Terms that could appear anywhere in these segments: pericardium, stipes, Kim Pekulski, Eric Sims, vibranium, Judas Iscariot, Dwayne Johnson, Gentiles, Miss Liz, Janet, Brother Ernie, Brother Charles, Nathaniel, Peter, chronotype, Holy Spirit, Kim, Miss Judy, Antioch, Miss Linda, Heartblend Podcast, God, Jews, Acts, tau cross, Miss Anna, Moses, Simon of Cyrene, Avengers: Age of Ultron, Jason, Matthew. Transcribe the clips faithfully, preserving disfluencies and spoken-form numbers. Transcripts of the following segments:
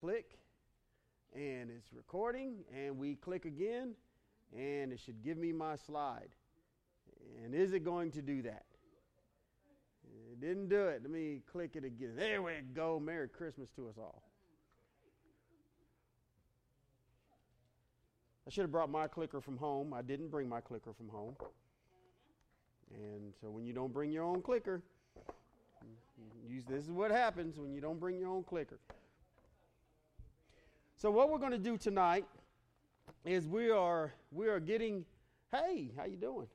Click, and it's recording, and we click again, and it should give me my slide. And is it going to do that? It didn't do it. Let me click it again. There we go. Merry Christmas to us all. I should have brought my clicker from home. I didn't bring my clicker from home. And so when you don't bring your own clicker, you, this is what happens when you don't bring your own clicker. So what we're going to do tonight is we are we are getting, hey, how you doing?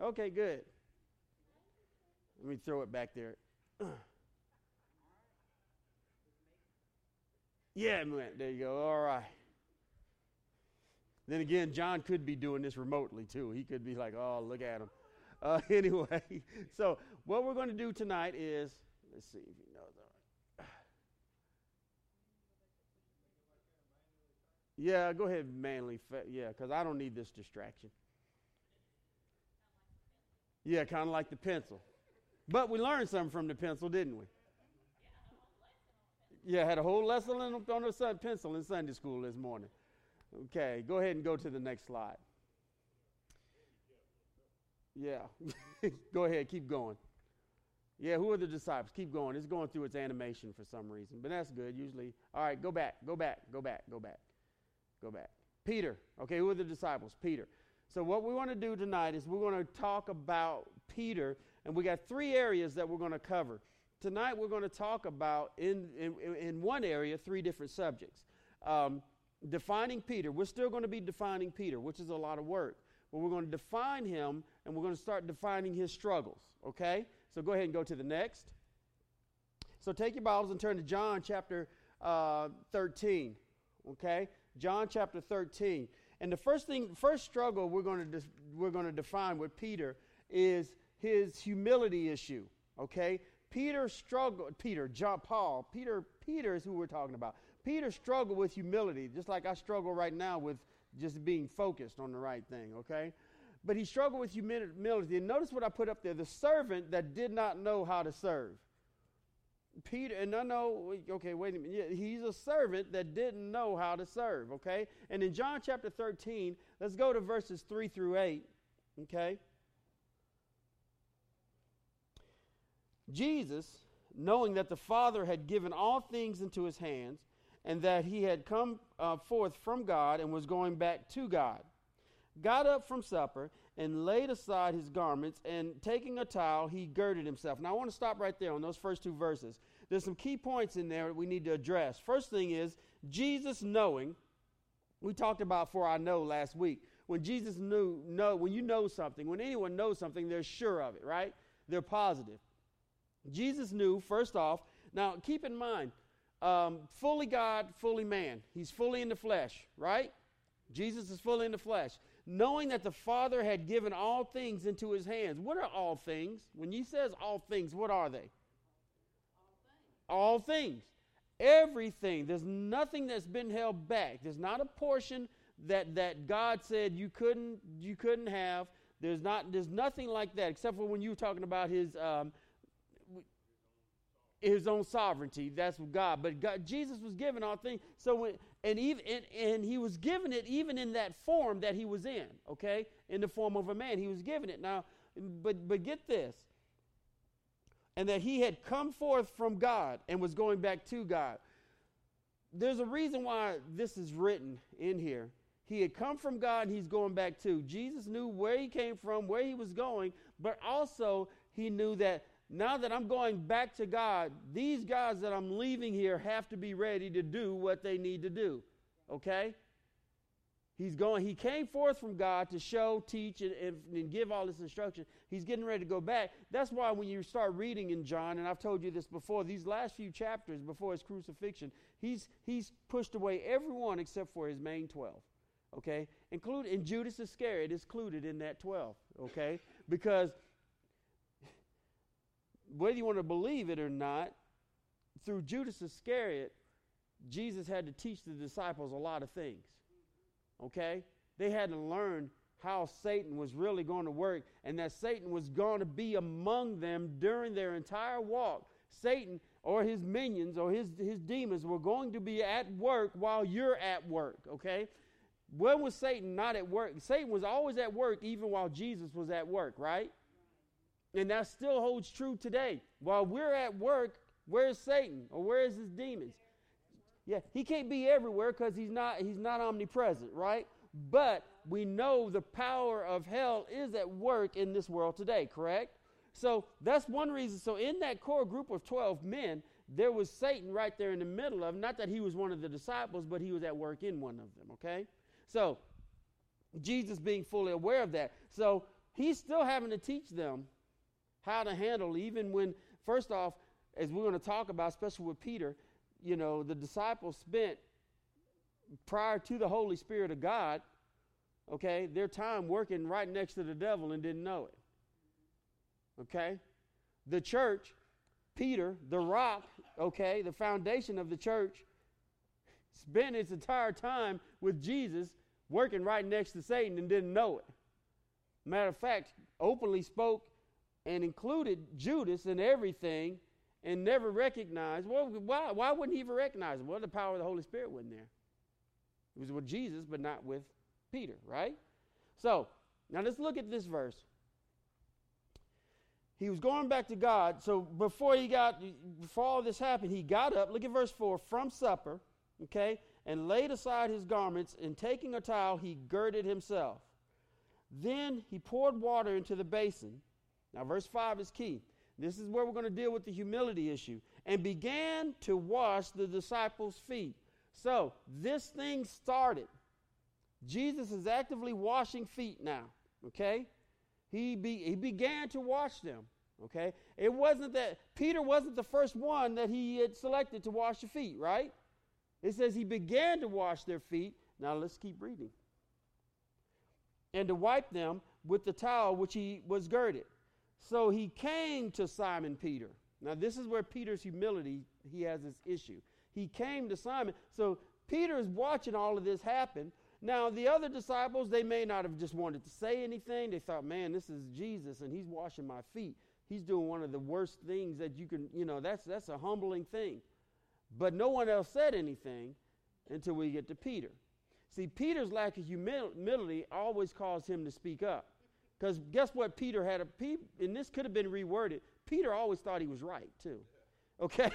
Okay, good. Let me throw it back there. Yeah, there you go. All right. Then again, John could be doing this remotely, too. He could be like, oh, look at him. Uh, anyway, so what we're going to do tonight is, let's see if he knows. All right. Yeah, go ahead, manly. Fa- yeah, because I don't need this distraction. Yeah, kind of like the pencil. But we learned something from the pencil, didn't we? Yeah, had a whole lesson on the pencil in Sunday school this morning. Okay, go ahead and go to the next slide. Yeah, go ahead, keep going. Yeah, who are the disciples? Keep going. It's going through its animation for some reason, but that's good usually. All right, go back, go back, go back, go back, go back. Peter, okay, who are the disciples? Peter. So what we want to do tonight is we're going to talk about Peter, and we got three areas that we're going to cover. Tonight we're going to talk about, in, in, in one area, three different subjects. Um Defining Peter. We're still going to be defining Peter, which is a lot of work. But we're going to define him, and we're going to start defining his struggles, okay? So go ahead and go to the next. So take your Bibles and turn to John chapter uh, thirteen, okay? John chapter thirteen. And the first thing, first struggle we're going to de- we're going to define with Peter is his humility issue, okay? Peter struggled, Peter, John, Paul, Peter, Peter is who we're talking about. Peter struggled with humility, just like I struggle right now with just being focused on the right thing, okay? But he struggled with humility. And notice what I put up there, the servant that did not know how to serve. Peter, and no, no, okay, wait a minute. He's a servant that didn't know how to serve, okay? And in John chapter thirteen, let's go to verses three through eight, okay? Jesus, knowing that the Father had given all things into his hands, and that he had come uh, forth from God and was going back to God, got up from supper and laid aside his garments, and taking a towel, he girded himself. Now, I want to stop right there on those first two verses. There's some key points in there that we need to address. First thing is, Jesus knowing, we talked about for I know last week. When Jesus knew, know, when you know something, when anyone knows something, they're sure of it, right? They're positive. Jesus knew, first off. Now, keep in mind, Um, fully God, fully man. He's fully in the flesh, right? Jesus is fully in the flesh. Knowing that the Father had given all things into his hands. What are all things? When he says all things, what are they? All things. All things. Everything. There's nothing that's been held back. There's not a portion that, that God said you couldn't you couldn't have. There's not. There's nothing like that, except for when you were talking about his um, his own sovereignty. That's what God, but God, Jesus was given all things. So when, and even and, and he was given it even in that form that he was in, okay? In the form of a man, he was given it. Now, but but get this. And that he had come forth from God and was going back to God. There's a reason why this is written in here. He had come from God and he's going back to. Jesus knew where he came from, where he was going, but also he knew that now that I'm going back to God, these guys that I'm leaving here have to be ready to do what they need to do, okay? He's going. He came forth from God to show, teach, and, and, and give all this instruction. He's getting ready to go back. That's why when you start reading in John, and I've told you this before, these last few chapters before his crucifixion, he's he's pushed away everyone except for his main twelve, okay? Include, and Judas Iscariot is included in that twelve, okay? Because whether you want to believe it or not, through Judas Iscariot, Jesus had to teach the disciples a lot of things, okay? They had to learn how Satan was really going to work and that Satan was going to be among them during their entire walk. Satan or his minions or his, his demons were going to be at work while you're at work, okay? When was Satan not at work? Satan was always at work even while Jesus was at work, right? And that still holds true today. While we're at work, where's Satan or where is his demons? Yeah, he can't be everywhere because he's not, he's not omnipresent, right? But we know the power of hell is at work in this world today, correct? So that's one reason. So in that core group of twelve men, there was Satan right there in the middle of them. Not that he was one of the disciples, but he was at work in one of them, okay? So Jesus being fully aware of that. So he's still having to teach them how to handle, even when, first off, as we're going to talk about, especially with Peter, you know, the disciples spent prior to the Holy Spirit of God, okay, their time working right next to the devil and didn't know it. Okay, the church, Peter, the rock, okay, the foundation of the church, spent its entire time with Jesus working right next to Satan and didn't know it. Matter of fact, openly spoke and included Judas in everything and never recognized. Well, why, why wouldn't he even recognize him? Well, the power of the Holy Spirit wasn't there. It was with Jesus, but not with Peter, right? So, now let's look at this verse. He was going back to God. So before he got, before all this happened, he got up. Look at verse four. From supper, okay, and laid aside his garments, and taking a towel, he girded himself. Then he poured water into the basin. Now verse five is key. This is where we're going to deal with the humility issue. And began to wash the disciples' feet. So this thing started. Jesus is actively washing feet now, okay? He be, he began to wash them, okay? It wasn't that, Peter wasn't the first one that he had selected to wash the feet, right? It says he began to wash their feet. Now let's keep reading. And to wipe them with the towel which he was girded. So he came to Simon Peter. Now this is where Peter's humility, he has this issue. He came to Simon. So Peter is watching all of this happen. Now, the other disciples, they may not have just wanted to say anything. They thought, man, this is Jesus, and he's washing my feet. He's doing one of the worst things that you can, you know, that's that's a humbling thing. But no one else said anything until we get to Peter. See, Peter's lack of humility always caused him to speak up. Because guess what? Peter had a, and this could have been reworded, Peter always thought he was right, too. Okay?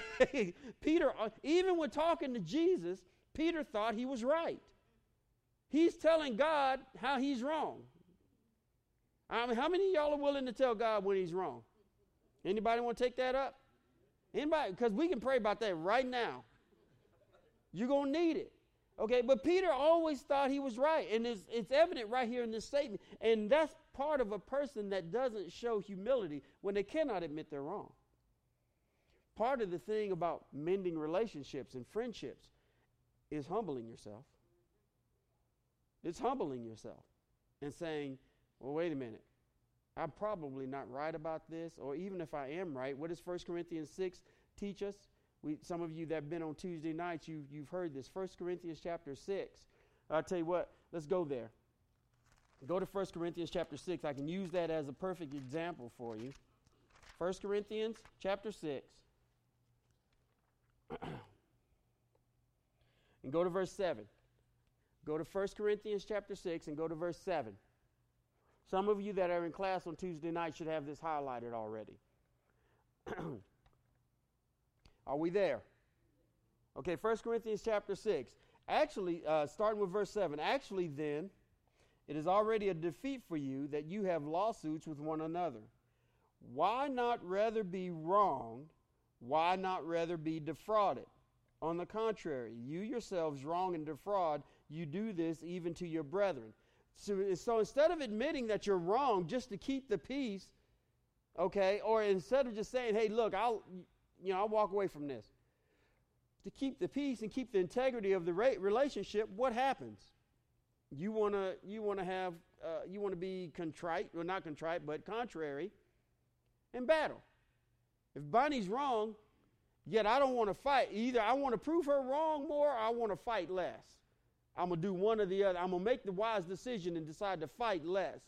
Peter, even when talking to Jesus, Peter thought he was right. He's telling God how he's wrong. I mean, how many of y'all are willing to tell God when he's wrong? Anybody want to take that up? Anybody? Because we can pray about that right now. You're going to need it. Okay, but Peter always thought he was right, and it's, it's evident right here in this statement. And that's part of a person that doesn't show humility when they cannot admit they're wrong. Part of the thing about mending relationships and friendships is humbling yourself. It's humbling yourself and saying, well, wait a minute, I'm probably not right about this, or even if I am right, what does First Corinthians six teach us? We, some of you that have been on Tuesday nights, you, you've heard this. First Corinthians chapter six. I'll tell you what, let's go there. Go to First Corinthians chapter six. I can use that as a perfect example for you. First Corinthians chapter six. And go to verse seven. Go to First Corinthians chapter six and go to verse seven. Some of you that are in class on Tuesday night should have this highlighted already. Are we there? Okay, First Corinthians chapter six. Actually, uh, starting with verse seven. Actually, then, it is already a defeat for you that you have lawsuits with one another. Why not rather be wronged? Why not rather be defrauded? On the contrary, you yourselves wrong and defraud. You do this even to your brethren. So, so instead of admitting that you're wrong just to keep the peace, okay, or instead of just saying, hey, look, I'll, you know, I'll walk away from this. To keep the peace and keep the integrity of the re- relationship, what happens? You want to you want to have, uh, you want to be contrite, or not contrite, but contrary in battle. If Bonnie's wrong, yet I don't want to fight. Either I want to prove her wrong more or I want to fight less. I'm going to do one or the other. I'm going to make the wise decision and decide to fight less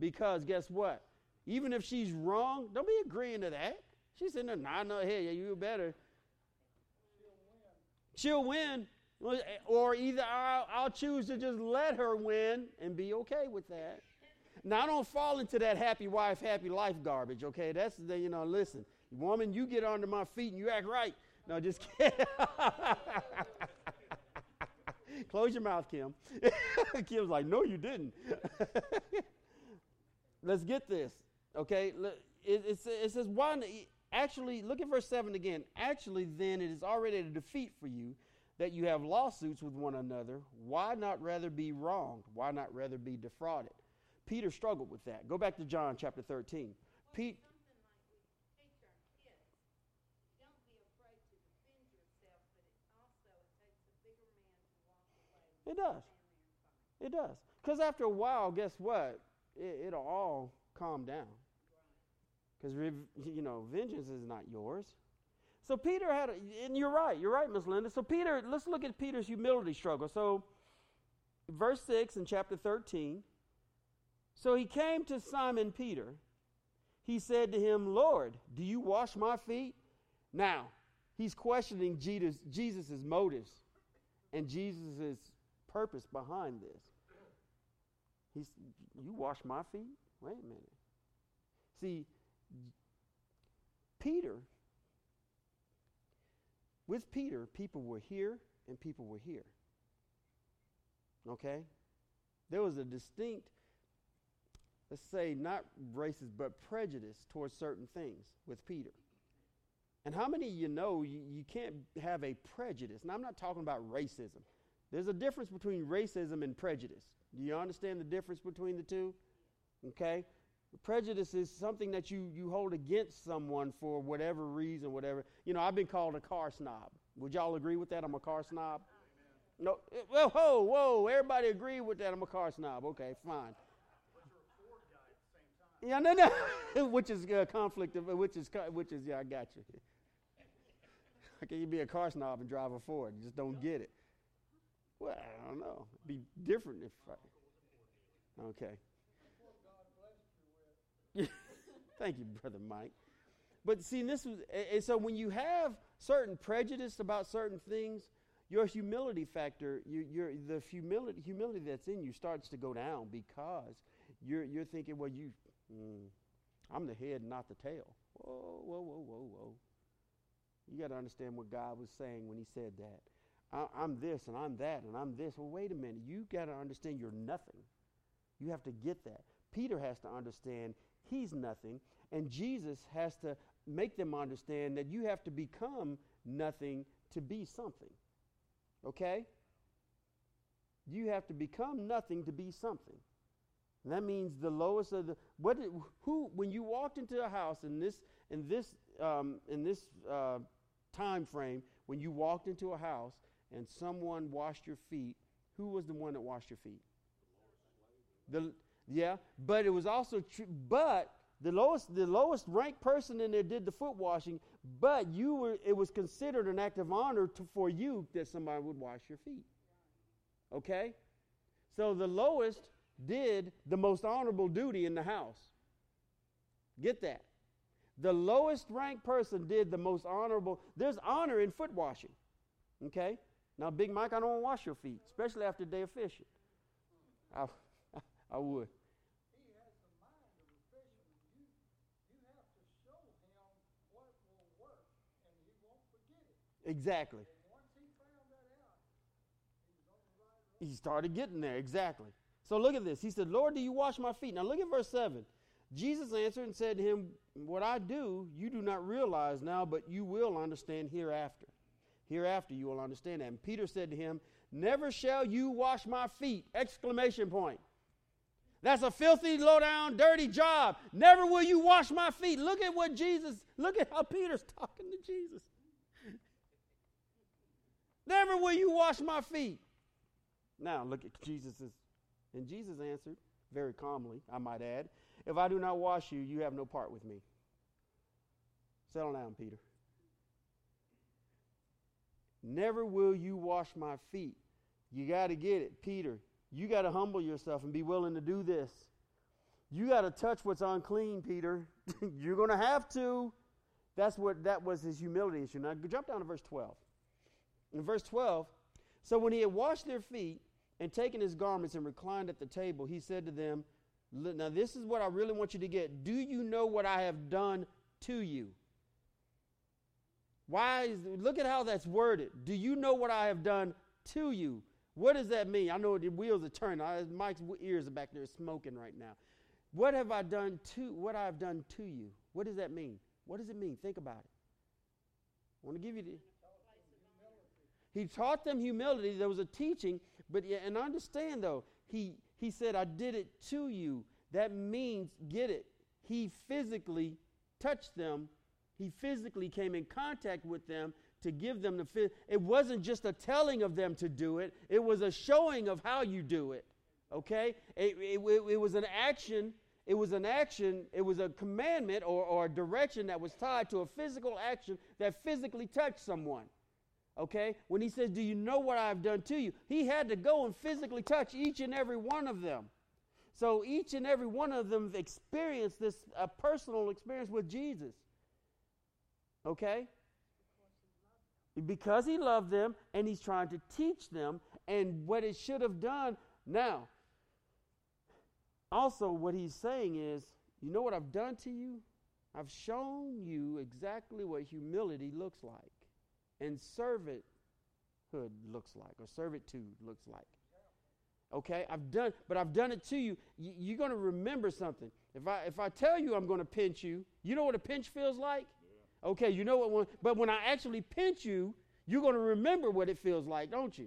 because guess what? Even if she's wrong, don't be agreeing to that. She's sitting there nodding her head. Yeah, you better. She'll win. Or either I'll, I'll choose to just let her win and be okay with that. Now, I don't fall into that happy wife, happy life garbage, okay? That's the, you know, listen, woman, you get under my feet and you act right. No, just kidding. Close your mouth, Kim. Kim's like, no, you didn't. Let's get this, okay? It, it, it says, why, actually, look at verse seven again. Actually, then, it is already a defeat for you that you have lawsuits with one another. Why not rather be wronged? Why not rather be defrauded? Peter struggled with that. Go back to John chapter thirteen. Well, Pete, It does. It does. Because after a while, guess what? It, it'll all calm down. Because, right. you know, vengeance is not yours. So Peter had, a, and you're right, you're right, Miss Linda. So Peter, let's look at Peter's humility struggle. So verse six in chapter thirteen. So he came to Simon Peter. He said to him, Lord, do you wash my feet? Now, he's questioning Jesus' Jesus's motives and Jesus' purpose behind this. He's, you wash my feet? Wait a minute. See, Peter, with Peter, people were here and people were here. Okay? There was a distinct, let's say not racist, but prejudice towards certain things with Peter. And how many of you know you, you can't have a prejudice? Now, I'm not talking about racism. There's a difference between racism and prejudice. Do you understand the difference between the two? Okay? Prejudice is something that you, you hold against someone for whatever reason, whatever. You know, I've been called a car snob. Would y'all agree with that? I'm a car snob? No. Well, whoa, whoa. Everybody agree with that. I'm a car snob. Okay, fine. But you're a Ford guy at the same time. Yeah, no, no. which is uh, conflict of, which is, which is, yeah, I got you. How can you be a car snob and drive a Ford? You just don't get it. Well, I don't know. It'd be different if I, okay. Thank you, Brother Mike. But see, this was, and so when you have certain prejudice about certain things, your humility factor, your, your the humility humility that's in you starts to go down because you're you're thinking, well, you, mm, I'm the head, not the tail. Whoa, whoa, whoa, whoa, whoa. You got to understand what God was saying when He said that. I, I'm this and I'm that and I'm this. Well, wait a minute. You got to understand you're nothing. You have to get that. Peter has to understand he's nothing, and Jesus has to make them understand that you have to become nothing to be something, okay? You have to become nothing to be something. And that means the lowest of the, what, did, who, when you walked into a house in this, in this, um, in this uh, time frame, when you walked into a house and someone washed your feet, who was the one that washed your feet? The Yeah, but it was also true, but the lowest the lowest ranked person in there did the foot washing, but you were it was considered an act of honor to, for you that somebody would wash your feet. Okay? So the lowest did the most honorable duty in the house. Get that. The lowest ranked person did the most honorable. There's honor in foot washing. Okay? Now, Big Mike, I don't want to wash your feet, especially after a day of fishing. I, I would. He has the mind of a fisherman. You, you have to show him what will work, and he won't forget it. Exactly. And once he found that out, he was on the right road. He started getting there, exactly. So look at this. He said, Lord, do you wash my feet? Now look at verse seven. Jesus answered and said to him, what I do, you do not realize now, but you will understand hereafter. Hereafter you will understand that. And Peter said to him, never shall you wash my feet! Exclamation point. That's a filthy, low-down, dirty job. Never will you wash my feet. Look at what Jesus, look at how Peter's talking to Jesus. Never will you wash my feet. Now, look at Jesus's, and Jesus answered very calmly, I might add, if I do not wash you, you have no part with me. Settle down, Peter. Never will you wash my feet. You got to get it, Peter. You got to humble yourself and be willing to do this. You got to touch what's unclean, Peter. You're going to have to. That's what that was his humility issue. Now, jump down to verse twelve. In verse twelve, so when he had washed their feet and taken his garments and reclined at the table, he said to them, now this is what I really want you to get. Do you know what I have done to you? Why is, look at how that's worded. Do you know what I have done to you? What does that mean? I know the wheels are turning. I, Mike's ears are back there smoking right now. What have I done to, what I've done to you? What does that mean? What does it mean? Think about it. I want to give you the... He taught them humility. There was a teaching, but yeah, and understand though, he, he said, I did it to you. That means, get it, he physically touched them. He physically came in contact with them to give them the... Phys- it wasn't just a telling of them to do it. It was a showing of how you do it, okay? It, it, it, it was an action. It was an action. It was a commandment or, or a direction that was tied to a physical action that physically touched someone. Okay, when he says, do you know what I have done to you? He had to go and physically touch each and every one of them. So each and every one of them experienced this uh, personal experience with Jesus. Okay? Because he loved them, and he's trying to teach them, and what it should have done. Now, also what he's saying is, you know what I've done to you? I've shown you exactly what humility looks like. And servanthood looks like, or servitude looks like. Okay, I've done, but I've done it to you. Y- you're going to remember something. If I if I tell you I'm going to pinch you, you know what a pinch feels like? Yeah. Okay, you know what, when, but when I actually pinch you, you're going to remember what it feels like, don't you?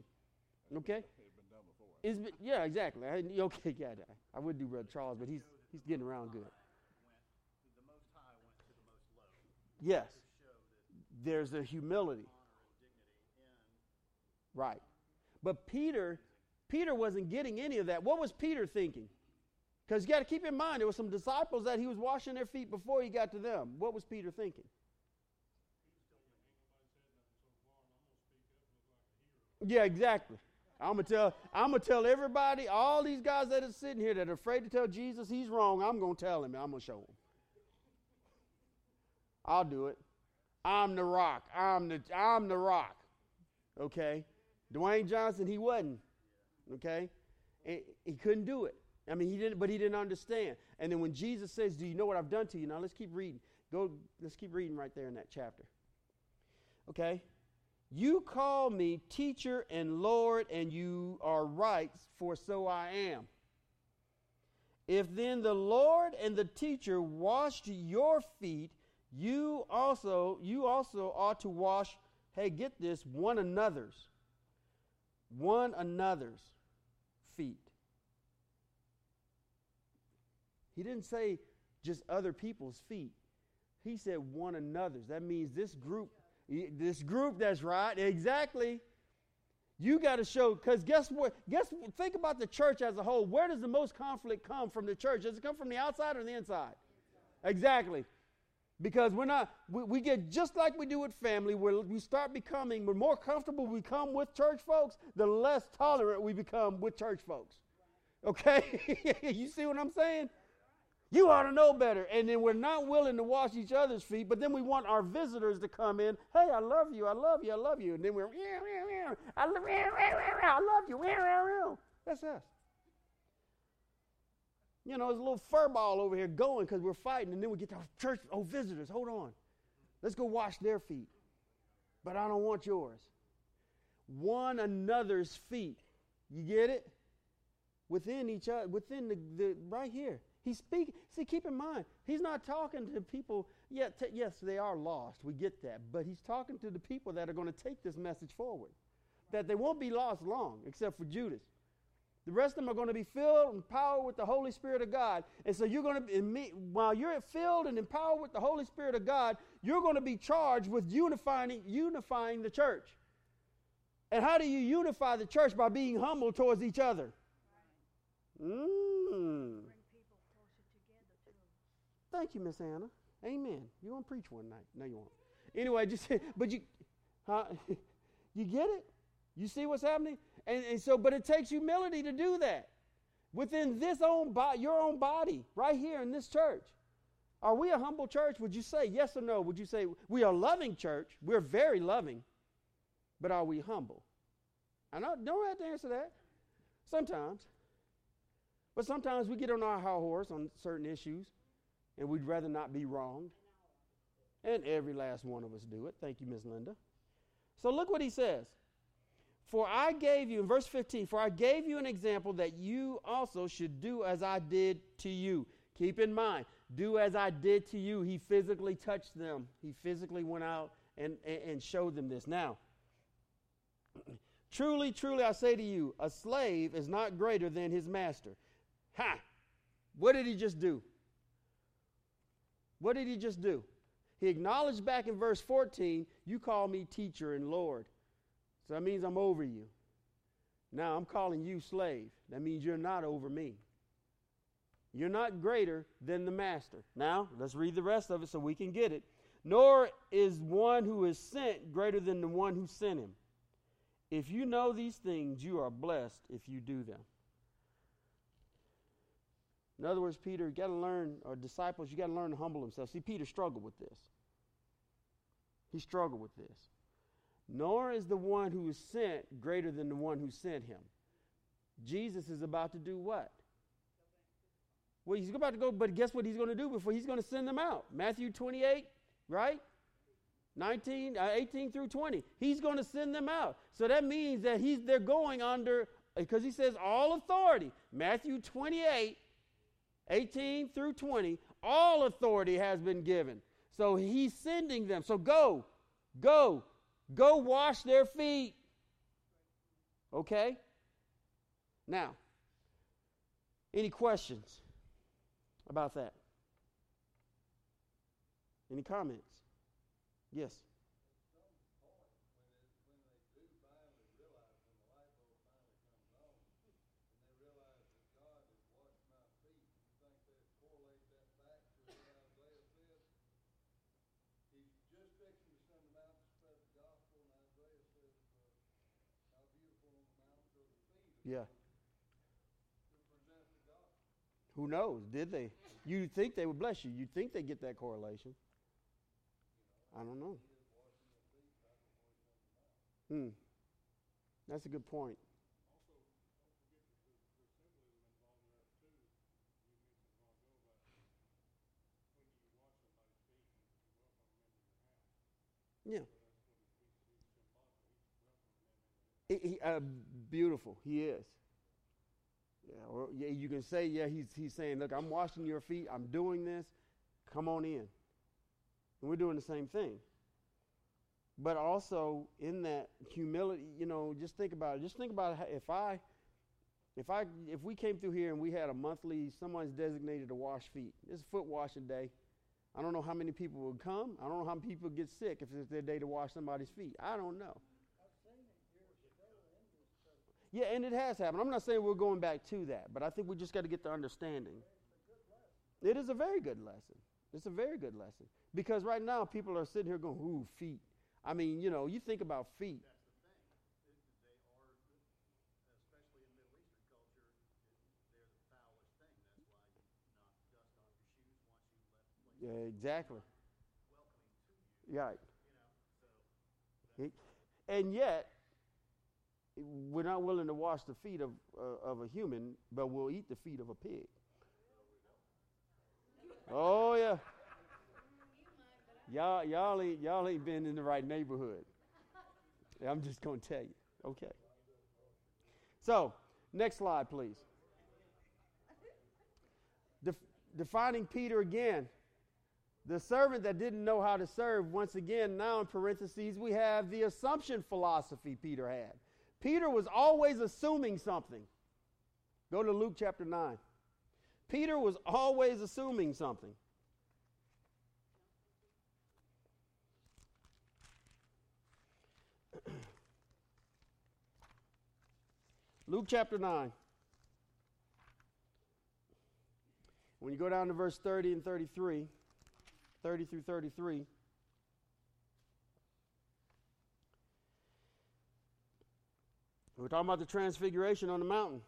Okay? It's been done before. It's been, yeah, exactly. I, okay, yeah, I would do Brother Charles, but he's he's getting around good. The most high went to the most low. Yes. There's a humility. Right. But Peter, Peter wasn't getting any of that. What was Peter thinking? Because you got to keep in mind, there were some disciples that he was washing their feet before he got to them. What was Peter thinking? Yeah, exactly. I'm going to tell, I'm going to tell everybody, all these guys that are sitting here that are afraid to tell Jesus he's wrong, I'm going to tell him, and I'm going to show him. I'll do it. I'm the rock. I'm the, I'm the rock. Okay? Dwayne Johnson, he wasn't. Okay? And he couldn't do it. I mean, he didn't, but he didn't understand. And then when Jesus says, do you know what I've done to you? Now, let's keep reading. Go, let's keep reading right there in that chapter. Okay? You call me teacher and Lord, and you are right, for so I am. If then the Lord and the teacher washed your feet, You also, you also ought to wash, hey, get this, one another's, one another's feet. He didn't say just other people's feet. He said one another's. That means this group, this group that's right, exactly. You got to show, because guess what? Guess think about the church as a whole. Where does the most conflict come from the church? Does it come from the outside or the inside? Exactly. Because we're not, we, we get just like we do with family, where we start becoming, the more comfortable we become with church folks, the less tolerant we become with church folks. Okay? You see what I'm saying? You ought to know better. And then we're not willing to wash each other's feet, but then we want our visitors to come in. Hey, I love you, I love you, I love you. And then we're, I love you, I love you. That's us. You know, there's a little furball over here going because we're fighting, and then we get to church. Oh, visitors, hold on. Let's go wash their feet. But I don't want yours. One another's feet. You get it? Within each other, within the, the right here. He's speaking. See, keep in mind, he's not talking to people. Yeah, t- yes, they are lost. We get that. But he's talking to the people that are going to take this message forward, that they won't be lost long, except for Judas. The rest of them are going to be filled and empowered with the Holy Spirit of God. And so you're going to be, while you're filled and empowered with the Holy Spirit of God, you're going to be charged with unifying, unifying the church. And how do you unify the church? By being humble towards each other. Mm. Thank you, Miss Anna. Amen. You're going to preach one night. No, you won't. Anyway, just, but you, huh? You get it? You see what's happening? And, and so, but it takes humility to do that within this own body, your own body, right here in this church. Are we a humble church? Would you say yes or no? Would you say we are a loving church? We're very loving. but are we humble? I know, don't have to answer that. Sometimes. But sometimes we get on our high horse on certain issues, and we'd rather not be wronged. And every last one of us do it. Thank you, Miss Linda. So look what he says. For I gave you, in verse fifteen, for I gave you an example that you also should do as I did to you. Keep in mind, do as I did to you. He physically touched them. He physically went out and, and, and showed them this. Now, truly, truly, I say to you, a slave is not greater than his master. Ha! What did he just do? What did he just do? He acknowledged back in verse fourteen, you call me teacher and Lord. So that means I'm over you. Now I'm calling you slave. That means you're not over me. You're not greater than the master. Now, let's read the rest of it so we can get it. Nor is one who is sent greater than the one who sent him. If you know these things, you are blessed if you do them. In other words, Peter, you got to learn, or disciples, you got to learn to humble themselves. See, Peter struggled with this. He struggled with this. Nor is the one who is sent greater than the one who sent him. Jesus is about to do what? Well, he's about to go, but guess what he's going to do before he's going to send them out? Matthew twenty-eight, right? nineteen, uh, eighteen through twenty. He's going to send them out. So that means that he's they're going under, because he says all authority. Matthew twenty-eight. eighteen through twenty, all authority has been given. So he's sending them. So go, go, go wash their feet. Okay? Now, any questions about that? Any comments? Yes. Yeah. Who knows? Did they? You'd think they would bless you. You'd think they get that correlation. I don't know. Hmm. That's a good point. Yeah. He, uh, beautiful, he is. Yeah, or, yeah, you can say, yeah, he's he's saying, look, I'm washing your feet. I'm doing this. Come on in. And we're doing the same thing. But also in that humility, you know, just think about it. Just think about how if I, if I, if we came through here and we had a monthly, someone's designated to wash feet. It's foot washing day. I don't know how many people would come. I don't know how many people get sick if it's their day to wash somebody's feet. I don't know. Yeah, and it has happened. I'm not saying we're going back to that, but I think we just got to get the understanding. It is a very good lesson. It's a very good lesson. Because right now people are sitting here going, ooh, feet. I mean, you know, you think about feet. That's the thing. They are, especially in Middle Eastern culture, they're the foulest thing. That's why you knock dust off your shoes once you left the place. Yeah, exactly. Welcoming to you. Right. You know, so it, and yet... we're not willing to wash the feet of uh, of a human, but we'll eat the feet of a pig. Oh yeah, y'all y'all ain't y'all ain't been in the right neighborhood. I'm just gonna tell you. Okay. So next slide, please. Def- defining Peter again, the servant that didn't know how to serve. Once again, now in parentheses we have the assumption philosophy Peter had. Peter was always assuming something. Go to Luke chapter nine. Peter was always assuming something. Luke chapter nine. When you go down to verse thirty and thirty-three, thirty through thirty-three, we're talking about the transfiguration on the mountain.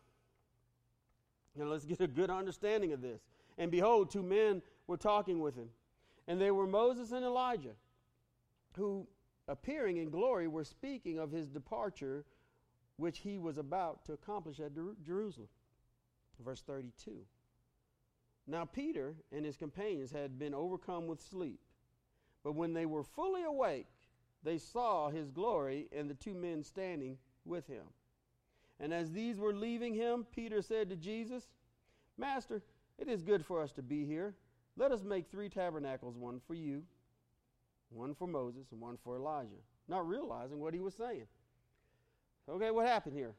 Now let's get a good understanding of this. And behold, two men were talking with him. And they were Moses and Elijah, who appearing in glory were speaking of his departure, which he was about to accomplish at Jer- Jerusalem. Verse thirty-two. Now Peter and his companions had been overcome with sleep, but when they were fully awake, they saw his glory and the two men standing with him. And as these were leaving him, Peter said to Jesus, Master, it is good for us to be here. Let us make three tabernacles, one for you, one for Moses, and one for Elijah, not realizing what he was saying. Okay, what happened here?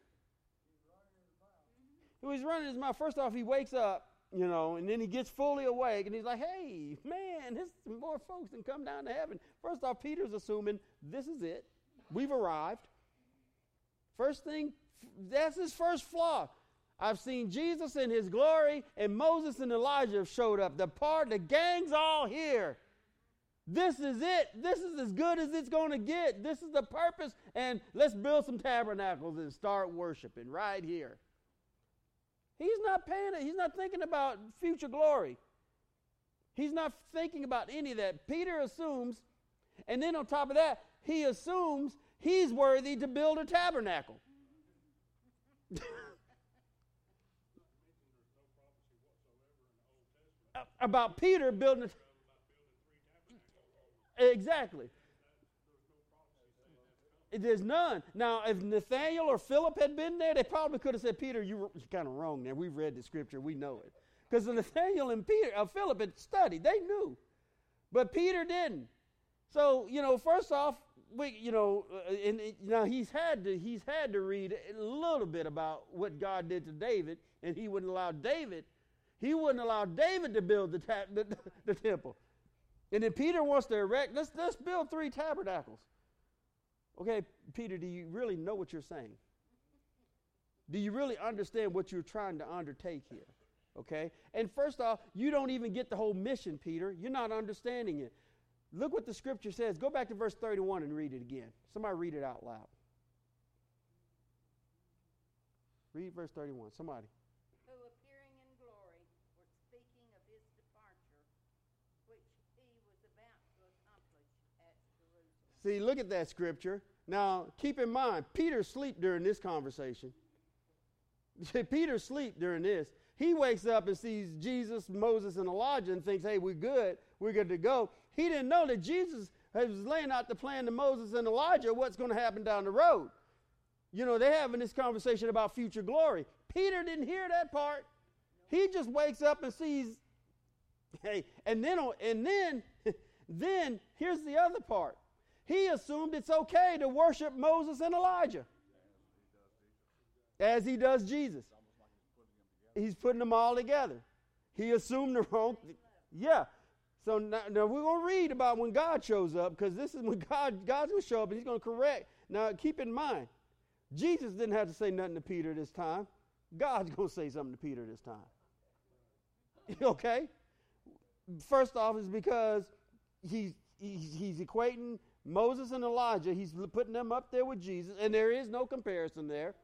He was running his mouth. First off, he wakes up, you know, and then he gets fully awake, and he's like, hey, man, there's more folks than come down to heaven. First off, Peter's assuming this is it. We've arrived. First thing, that's his first flaw. I've seen Jesus in his glory, and Moses and Elijah have showed up. The part, the gang's all here. This is it. This is as good as it's going to get. This is the purpose, and let's build some tabernacles and start worshiping right here. He's not paying it. He's not thinking about future glory. He's not thinking about any of that. Peter assumes, and then on top of that, he assumes he's worthy to build a tabernacle. About Peter building a tabernacle. Exactly. There's none. Now, if Nathaniel or Philip had been there, they probably could have said, Peter, you were, you're kind of wrong there. We've read the scripture. We know it. Because Nathaniel and Peter, uh, Philip had studied. They knew. But Peter didn't. So, you know, first off, we, you know, uh, and, and, now he's had to, he's had to read a little bit about what God did to David, and he wouldn't allow David, he wouldn't allow David to build the, ta- the, the temple. And then Peter wants to erect, let's, let's build three tabernacles. Okay, Peter, do you really know what you're saying? Do you really understand what you're trying to undertake here? Okay? And first off, you don't even get the whole mission, Peter. You're not understanding it. Look what the scripture says. Go back to verse thirty-one and read it again. Somebody read it out loud. Read verse thirty-one. Somebody. See, look at that scripture. Now, keep in mind, Peter's asleep during this conversation. Peter's asleep during this. He wakes up and sees Jesus, Moses, and Elijah and thinks, hey, we're good. We're good to go. He didn't know that Jesus was laying out the plan to Moses and Elijah, what's going to happen down the road. You know, they're having this conversation about future glory. Peter didn't hear that part. He just wakes up and sees, hey, and then, and then, then here's the other part. He assumed it's okay to worship Moses and Elijah as he does Jesus. He's putting them all together. He assumed the wrong thing. Yeah. So now, now we're going to read about when God shows up, because this is when God, God's going to show up and he's going to correct. Now keep in mind, Jesus didn't have to say nothing to Peter this time. God's going to say something to Peter this time. Okay? First off, it's because he's, he's, he's equating Moses and Elijah, he's putting them up there with Jesus, and there is no comparison there.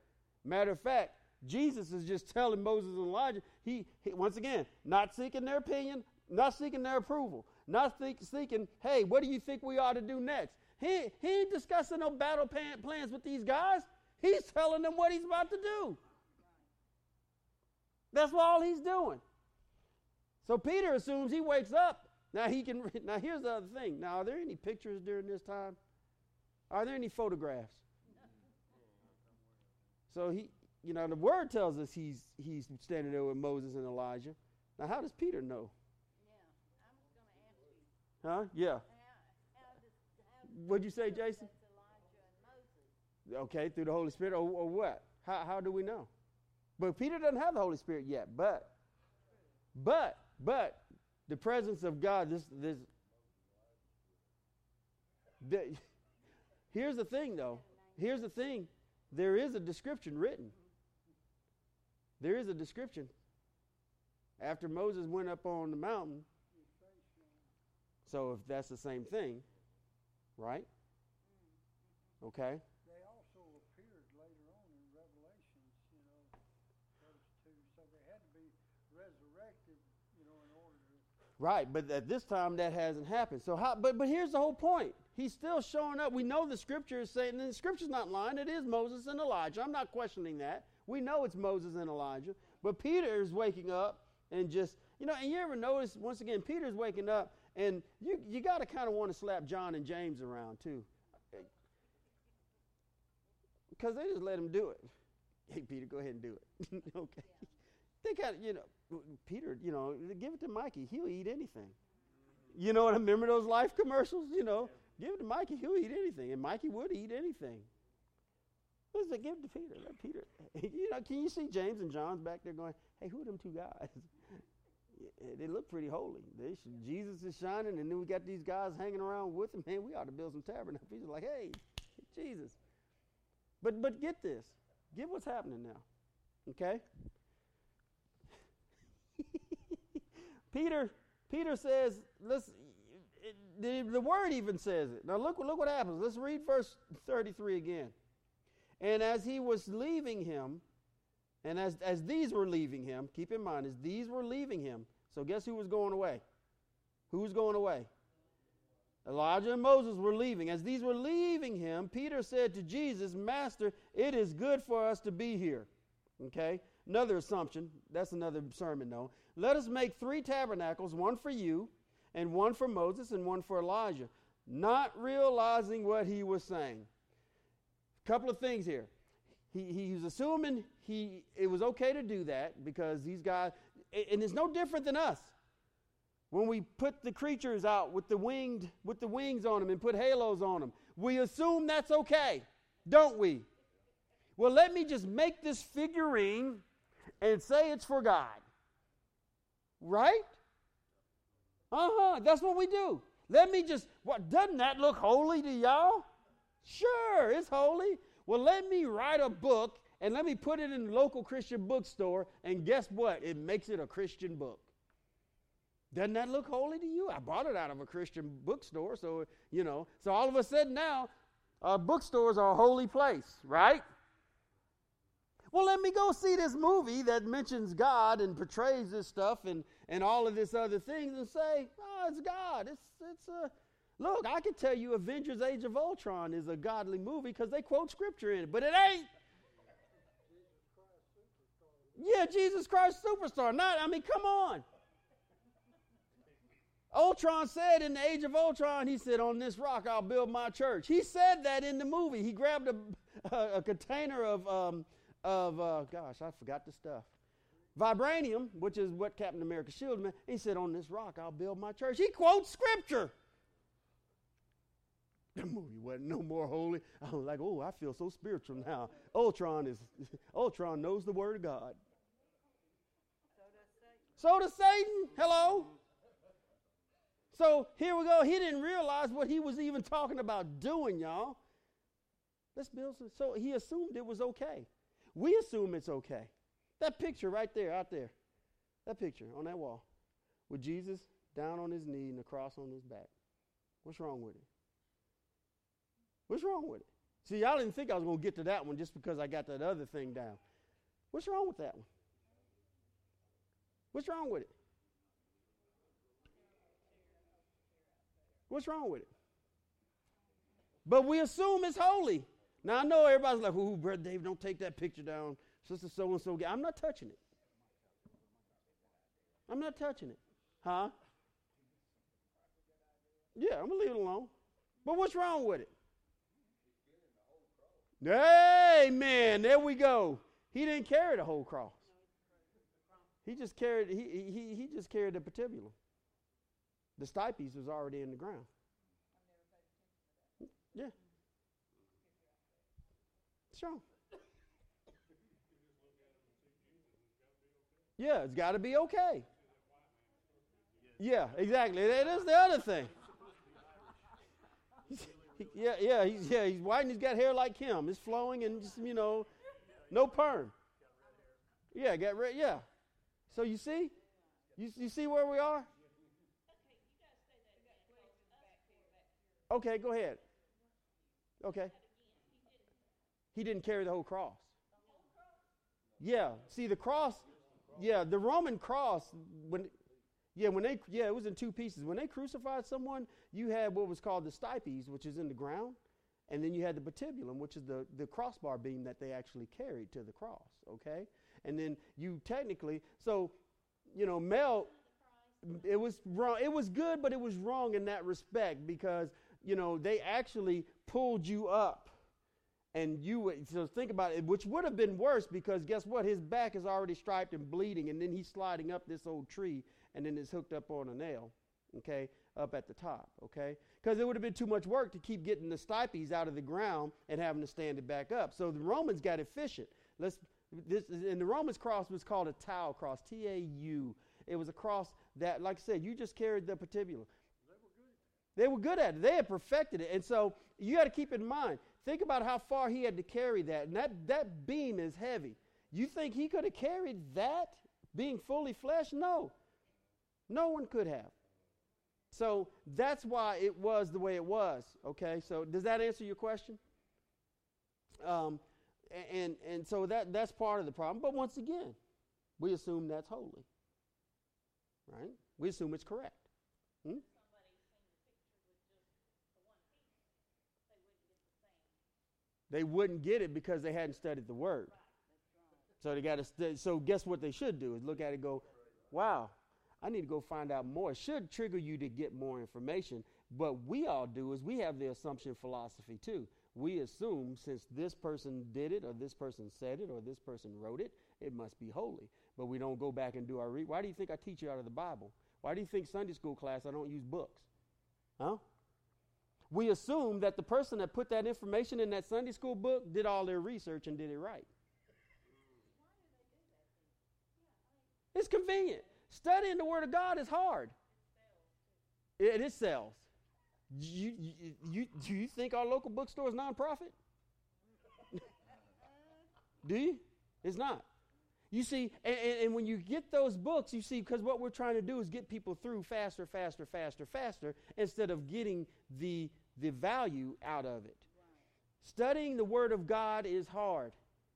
Matter of fact, Jesus is just telling Moses and Elijah, he, he once again, not seeking their opinion, not seeking their approval, not think, seeking, hey, what do you think we ought to do next? He, he ain't discussing no battle pan, plans with these guys. He's telling them what he's about to do. That's all he's doing. So Peter assumes he wakes up. Now, he can, now, here's the other thing. Now, are there any pictures during this time? Are there any photographs? So, he, you know, the word tells us he's he's standing there with Moses and Elijah. Now, how does Peter know? Yeah, I was going to ask you. Huh? Yeah. How, how does, how does What'd you say, Jason? Elijah and Moses. Okay, through the Holy Spirit or, or what? How, how do we know? But Peter doesn't have the Holy Spirit yet, but, but, but, the presence of God, this, this, the, here's the thing though, here's the thing, there is a description written. There is a description. After Moses went up on the mountain, so if that's the same thing, right? Okay. They also appeared later on in Revelations, you know, those two, so they had to be resurrected. Right, but at this time that hasn't happened. So, how, but but here's the whole point. He's still showing up. We know the scripture is saying, and the scripture's not lying. It is Moses and Elijah. I'm not questioning that. We know it's Moses and Elijah. But Peter is waking up and just, you know, and you ever notice, once again, Peter's waking up, and you, you got to kind of want to slap John and James around, too. Because they just let him do it. Hey, Peter, go ahead and do it. Okay. Yeah. They got, you know, Peter, you know, give it to Mikey. He'll eat anything. You know, I remember those Life commercials, you know. Yeah. Give it to Mikey. He'll eat anything. And Mikey would eat anything. Let's give it to Peter. Let Peter, you know, can you see James and John's back there going, hey, who are them two guys? They look pretty holy. They should, Jesus is shining, and then we got these guys hanging around with him. Man, we ought to build some tabernacle. He's like, hey, Jesus. But but get this. Get what's happening now. Okay? Peter Peter says, listen, it, the, the word even says it. Now look, look what happens. Let's read verse thirty-three again. And as he was leaving him, and as, as these were leaving him, keep in mind, as these were leaving him, so guess who was going away? Who was going away? Elijah and Moses were leaving. As these were leaving him, Peter said to Jesus, Master, it is good for us to be here. Okay? Another assumption. That's another sermon, though. Let us make three tabernacles, one for you, and one for Moses, and one for Elijah. Not realizing what he was saying. A couple of things here. He, he was assuming he it was okay to do that because these guys, and it's no different than us. When we put the creatures out with the winged, with the wings on them and put halos on them, we assume that's okay, don't we? Well, let me just make this figurine and say it's for God. Right? Uh-huh, that's what we do. Let me just, what, doesn't that look holy to y'all? Sure, it's holy. Well, let me write a book and let me put it in the local Christian bookstore, and guess what? It makes it a Christian book. Doesn't that look holy to you? I bought it out of a Christian bookstore, so, you know. So all of a sudden now, uh, bookstores are a holy place, right? Well, let me go see this movie that mentions God and portrays this stuff and, and all of this other things and say, oh, it's God. It's it's a, look, I can tell you Avengers: Age of Ultron is a godly movie because they quote scripture in it, but it ain't. Yeah, Jesus Christ Superstar. Not, I mean, come on. Ultron said in the Age of Ultron, he said, on this rock I'll build my church. He said that in the movie. He grabbed a, a, a container of, um, of uh, gosh, I forgot the stuff, vibranium, which is what Captain America shield man. He said, on this rock I'll build my church. He quotes scripture. The movie wasn't no more holy. I was like, oh, I feel so spiritual now. Ultron is, Ultron knows the word of God. So does Satan. So does Satan. Hello. So here we go. He didn't realize what he was even talking about doing, y'all. Let's build some. So he assumed it was okay. We assume it's okay. That picture right there, out there, that picture on that wall with Jesus down on his knee and the cross on his back. What's wrong with it? What's wrong with it? See, y'all didn't think I was going to get to that one just because I got that other thing down. What's wrong with that one? What's wrong with it? What's wrong with it? But we assume it's holy. Now, I know everybody's like, ooh, Brother Dave, don't take that picture down. Sister so-and-so. I'm not touching it. I'm not touching it. Huh? Yeah, I'm going to leave it alone. But what's wrong with it? Hey, man, there we go. He didn't carry the whole cross. He just carried, he, he, he just carried the patibulum. The stipes was already in the ground. Yeah. Sure. Yeah, it's got to be okay. Yeah, exactly. That is the other thing. yeah, yeah, he's, yeah, he's white and he's got hair like Kim. It's flowing and just, you know, no perm. Yeah, got red, yeah. So you see? You, you see where we are? Okay, go ahead. Okay. He didn't carry the whole cross. Yeah, see the cross, yeah, the Roman cross, when, Yeah, when they yeah, it was in two pieces. When they crucified someone, you had what was called the stipes, which is in the ground, and then you had the patibulum, which is the, the crossbar beam that they actually carried to the cross, okay? And then you technically, so, you know, Mel, it was wrong. It was good, but it was wrong in that respect because, you know, they actually pulled you up. And you would, so think about it, which would have been worse because guess what? His back is already striped and bleeding, and then he's sliding up this old tree, and then it's hooked up on a nail, okay, up at the top, okay? Because it would have been too much work to keep getting the stipes out of the ground and having to stand it back up. So the Romans got efficient. Let's this and the Romans cross was called a tau cross, T A U. It was a cross that, like I said, you just carried the patibulum. They were good at it. They had perfected it. And so you got to keep in mind, think about how far he had to carry that. And that, that beam is heavy. You think he could have carried that being fully fleshed? No. No one could have. So that's why it was the way it was. Okay, so does that answer your question? Um, and, and so that, that's part of the problem. But once again, we assume that's holy. Right? We assume it's correct. Hmm? They wouldn't get it because they hadn't studied the word. So they got to. Stu- so guess what they should do is look at it and go, wow, I need to go find out more. It should trigger you to get more information. What we all do is we have the assumption philosophy too. We assume since this person did it or this person said it or this person wrote it, it must be holy. But we don't go back and do our read. Why do you think I teach you out of the Bible? Why do you think Sunday school class I don't use books? Huh? We assume that the person that put that information in that Sunday school book did all their research and did it right. It's convenient. Studying the Word of God is hard. It, it sells. You, you, you, do you think our local bookstore is nonprofit? Do you? It's not. You see, and, and, and when you get those books, you see, because what we're trying to do is get people through faster, faster, faster, faster, instead of getting the the value out of it. Right. Studying the Word of God is hard.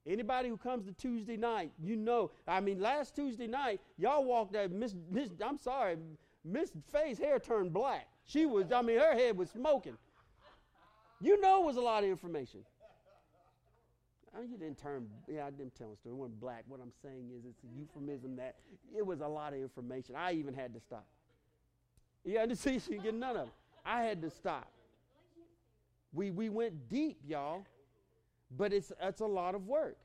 Anybody who comes to Tuesday night, you know, I mean, last Tuesday night, y'all walked that Miss, Miss I'm sorry, Miss Faye's hair turned black. She was, I mean, her head was smoking. You know, it was a lot of information. I mean, you didn't turn, yeah, I didn't tell a story. It wasn't black. What I'm saying is it's a euphemism that it was a lot of information. I even had to stop. Yeah, I didn't see she get none of it. I had to stop. We we went deep, y'all, but it's it's a lot of work.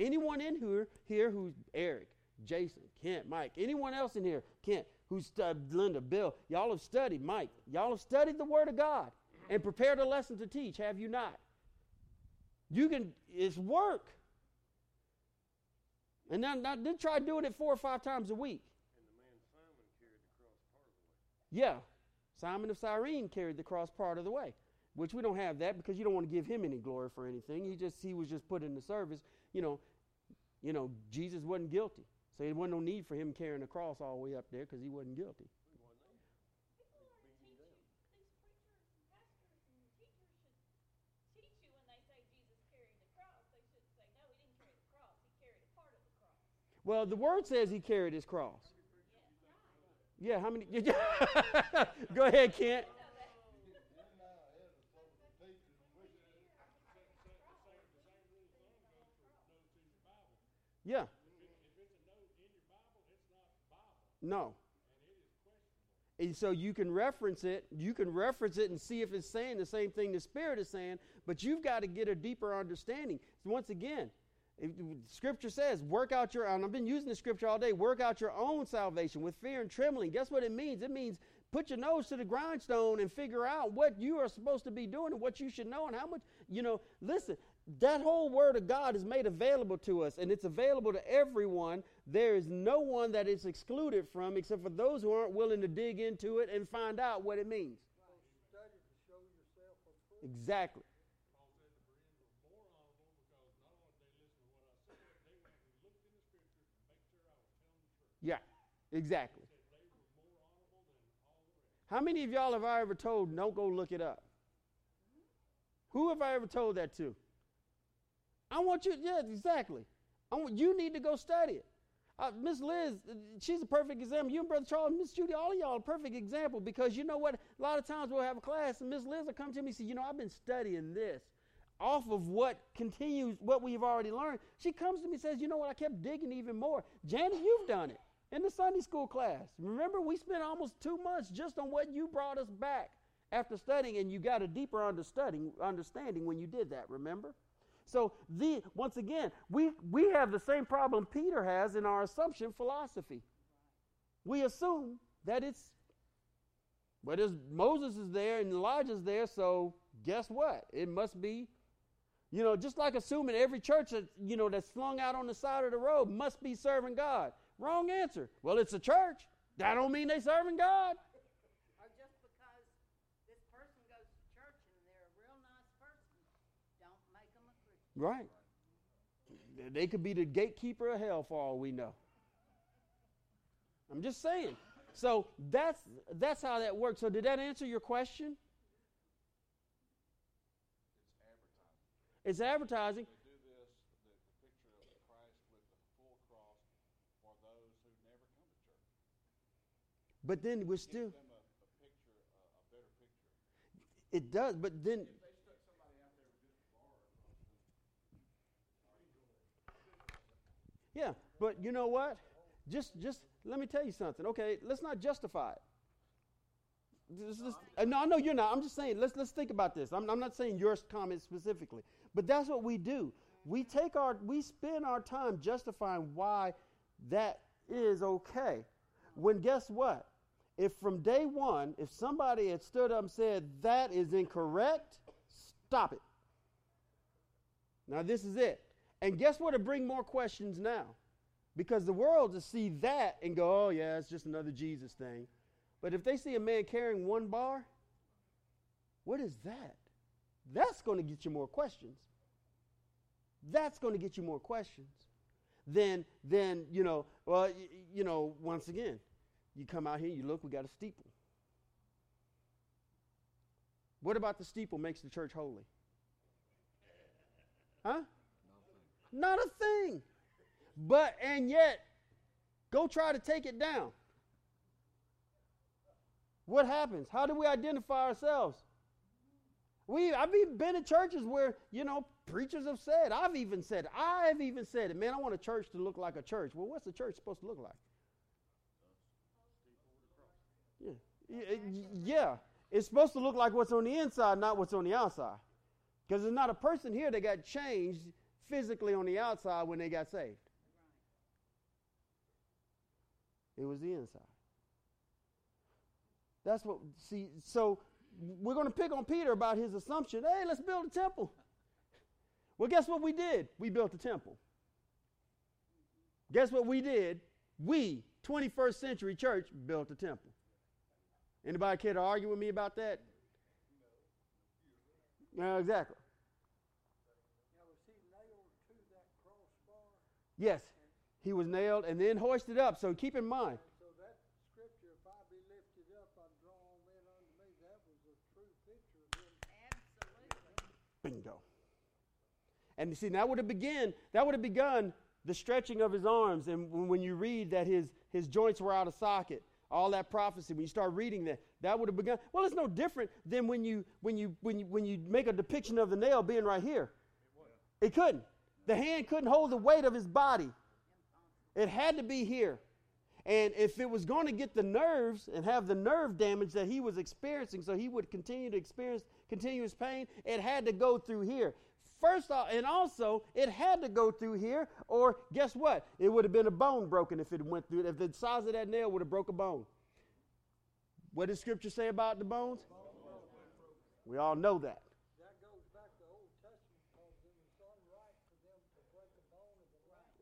Anyone in here here who's Eric, Jason, Kent, Mike, anyone else in here, Kent, who's uh, Linda, Bill, y'all have studied, Mike, y'all have studied the Word of God and prepared a lesson to teach, have you not? You can, it's work. And then, then try doing it four or five times a week. And the man Simon carried the cross part of the way. Yeah. Simon of Cyrene carried the cross part of the way, which we don't have that because you don't want to give him any glory for anything. He just he was just put in the service. You know, you know, Jesus wasn't guilty. So there wasn't no need for him carrying the cross all the way up there because he wasn't guilty. Well, the word says he carried his cross. Yeah, how many? Go ahead, Kent. Yeah. No. And so you can reference it. You can reference it and see if it's saying the same thing the Spirit is saying, but you've got to get a deeper understanding. So once again, If, scripture says, work out your own. I've been using the scripture all day. Work out your own salvation with fear and trembling. Guess what it means? It means put your nose to the grindstone and figure out what you are supposed to be doing and what you should know and how much, you know, listen, that whole Word of God is made available to us, and it's available to everyone. There is no one that it's excluded from except for those who aren't willing to dig into it and find out what it means. Exactly. Yeah, exactly. How many of y'all have I ever told, don't go look it up? Who have I ever told that to? I want you, yeah, exactly. I want, you need to go study it. Uh, Miss Liz, she's a perfect example. You and Brother Charles, Miss Judy, all of y'all are a perfect example, because you know what? A lot of times we'll have a class and Miss Liz will come to me and say, you know, I've been studying this off of what continues, what we've already learned. She comes to me and says, you know what? I kept digging even more. Janet, you've done it in the Sunday school class. Remember, we spent almost two months just on what you brought us back after studying, and you got a deeper understanding, understanding when you did that, remember? So the, once again, we, we have the same problem Peter has in our assumption philosophy. We assume that it's, well, Moses is there and Elijah's there, so guess what? It must be, you know, just like assuming every church that, you know, that's flung out on the side of the road must be serving God. Wrong answer. Well, it's a church. That don't mean they're serving God. Right. They could be the gatekeeper of hell for all we know. I'm just saying. So that's that's how that works. So did that answer your question? It's advertising. It's advertising. So they do this, the, the picture of Christ with the full cross for those who never come to church. But then we're still. Give them a, a picture, a, a better picture. It does, but then. Yeah, but you know what? Just just let me tell you something. Okay, let's not justify it. Let's, let's, uh, no, I know you're not. I'm just saying, let's let's think about this. I'm, I'm not saying your comment specifically, but that's what we do. We take our, we spend our time justifying why that is okay. When guess what? If from day one, if somebody had stood up and said, that is incorrect, stop it. Now this is it. And guess what? It'll bring more questions now, because the world will see that and go, oh, yeah, it's just another Jesus thing. But if they see a man carrying one bar, what is that? That's going to get you more questions. That's going to get you more questions. Then, then you know, well, y- you know, once again, you come out here, you look, we got a steeple. What about the steeple makes the church holy? Huh? Not a thing. But, and yet, go try to take it down. What happens? How do we identify ourselves? We, I've even been in churches where, you know, preachers have said, I've even said, I've even said it, man, I want a church to look like a church. Well, what's the church supposed to look like? Yeah. Yeah. Yeah. It's supposed to look like what's on the inside, not what's on the outside. Because there's not a person here that got changed physically on the outside when they got saved. It was the inside. That's what, see, so we're going to pick on Peter about his assumption. Hey, let's build a temple. Well, guess what we did? We built a temple. Guess what we did? We, twenty-first century church, built a temple. Anybody care to argue with me about that? No, exactly. Yes, he was nailed and then hoisted up. So keep in mind. So that scripture, if I be lifted up, I'm drawn in unto me. That was a true picture of him. Absolutely. Bingo. And you see, that would have begun. That would have begun the stretching of his arms. And when you read that his his joints were out of socket, all that prophecy. When you start reading that, that would have begun. Well, it's no different than when you when you when you when you make a depiction of the nail being right here. It, it couldn't. The hand couldn't hold the weight of his body. It had to be here. And if it was going to get the nerves and have the nerve damage that he was experiencing, so he would continue to experience continuous pain, it had to go through here. First off, and also, it had to go through here, or guess what? It would have been a bone broken if it went through. If the size of that nail would have broke a bone. What does Scripture say about the bones? We all know that.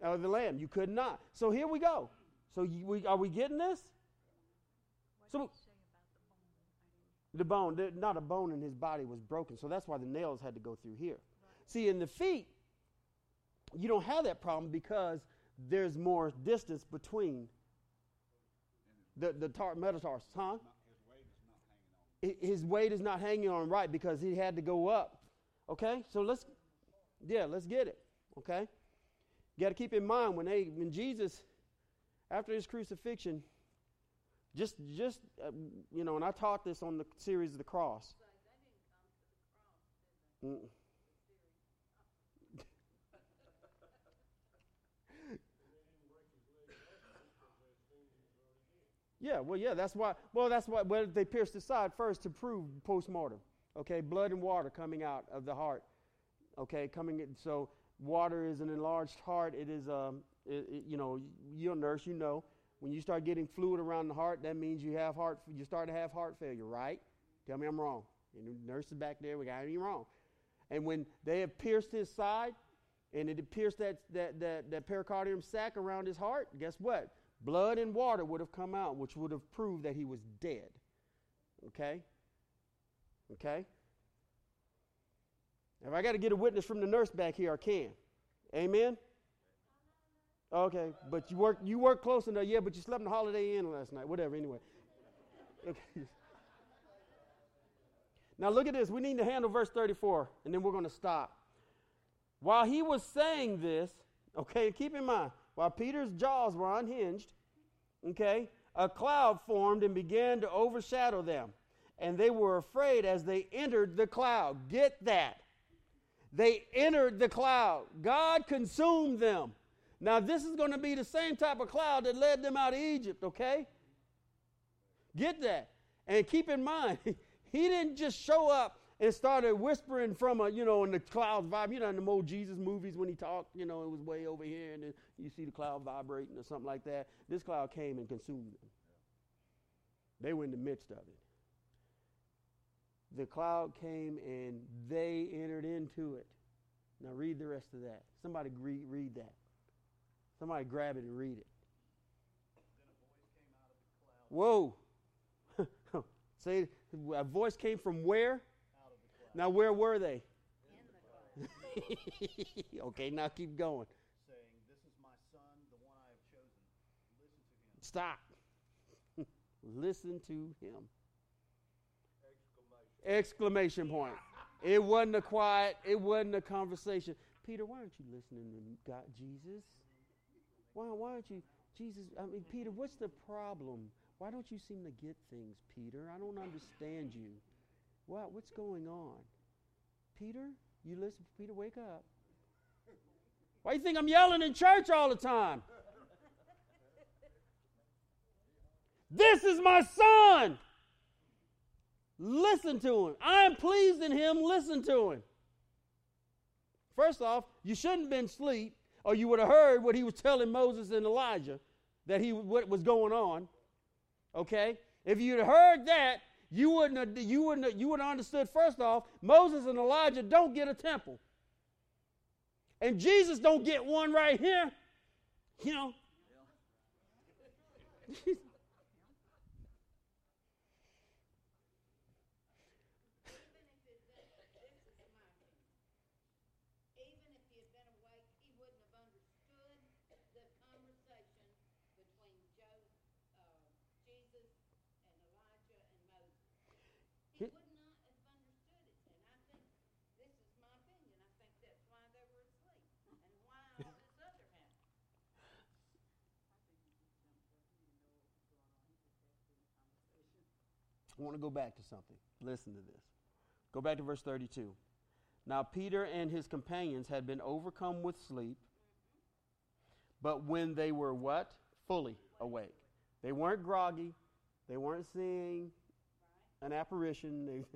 Of the lamb, you could not. So here we go. So you, we, are we getting this? What so did you say about the bone? The bone, not a bone in his body was broken. So that's why the nails had to go through here. Right. See, in the feet, you don't have that problem because there's more distance between the the tar- metatarsals, huh? His weight is not hanging on. His weight is not hanging on right because he had to go up. Okay, so let's, yeah, let's get it. Okay. You got to keep in mind when they, when Jesus after his crucifixion, just, just uh, you know, and I taught this on the series of the cross. Mm. Yeah, well, yeah, that's why. Well, that's why. Well, they pierced his side first to prove post-mortem. Okay, blood and water coming out of the heart. Okay, coming. In, so water is an enlarged heart. It is um, it, it, you know, you're a nurse. You know, when you start getting fluid around the heart, that means you have heart. You start to have heart failure, right? Tell me I'm wrong. And the nurses back there, we got anything wrong? And when they had pierced his side, and it pierced that that that that pericardium sac around his heart, guess what? Blood and water would have come out, which would have proved that he was dead. Okay? Okay? If I got to get a witness from the nurse back here, I can. Amen? Okay, but you work you work close enough. Yeah, but you slept in the Holiday Inn last night. Whatever, anyway. Okay. Now look at this. We need to handle verse thirty-four, and then we're going to stop. While he was saying this, okay, keep in mind, while Peter's jaws were unhinged, okay, a cloud formed and began to overshadow them, and they were afraid as they entered the cloud. Get that. They entered the cloud. God consumed them. Now, this is going to be the same type of cloud that led them out of Egypt, okay? Get that. And keep in mind, he didn't just show up and started whispering from a, you know, in the cloud vibe. You know, in the old Jesus movies when he talked, you know, it was way over here, and then you see the cloud vibrating or something like that. This cloud came and consumed them. They were in the midst of it. The cloud came and they entered into it. Now read the rest of that. Somebody read, read that. Somebody grab it and read it. Then a voice came out of the cloud. Whoa. Say, a voice came from where? Now, where were they? In the cloud. Okay, now keep going. Saying, "This is my son, the one I have chosen. Listen to him." Stop. Listen to him. Exclamation. Exclamation point. It wasn't a quiet, it wasn't a conversation. Peter, why aren't you listening to God, Jesus? Why, why aren't you, Jesus? I mean, Peter, what's the problem? Why don't you seem to get things, Peter? I don't understand you. Wow, what's going on? Peter, you listen, Peter, wake up. Why do you think I'm yelling in church all the time? This is my son. Listen to him. I am pleased in him. Listen to him. First off, you shouldn't have been asleep, or you would have heard what he was telling Moses and Elijah, that he what was going on. Okay? If you'd have heard that, You wouldn't, you wouldn't, you would have understood. First off, Moses and Elijah don't get a temple, and Jesus don't get one right here. You know, I want to go back to something. Listen to this. Go back to verse thirty-two. Now Peter and his companions had been overcome with sleep, but when they were what? Fully awake. They weren't groggy. They weren't seeing an apparition. They,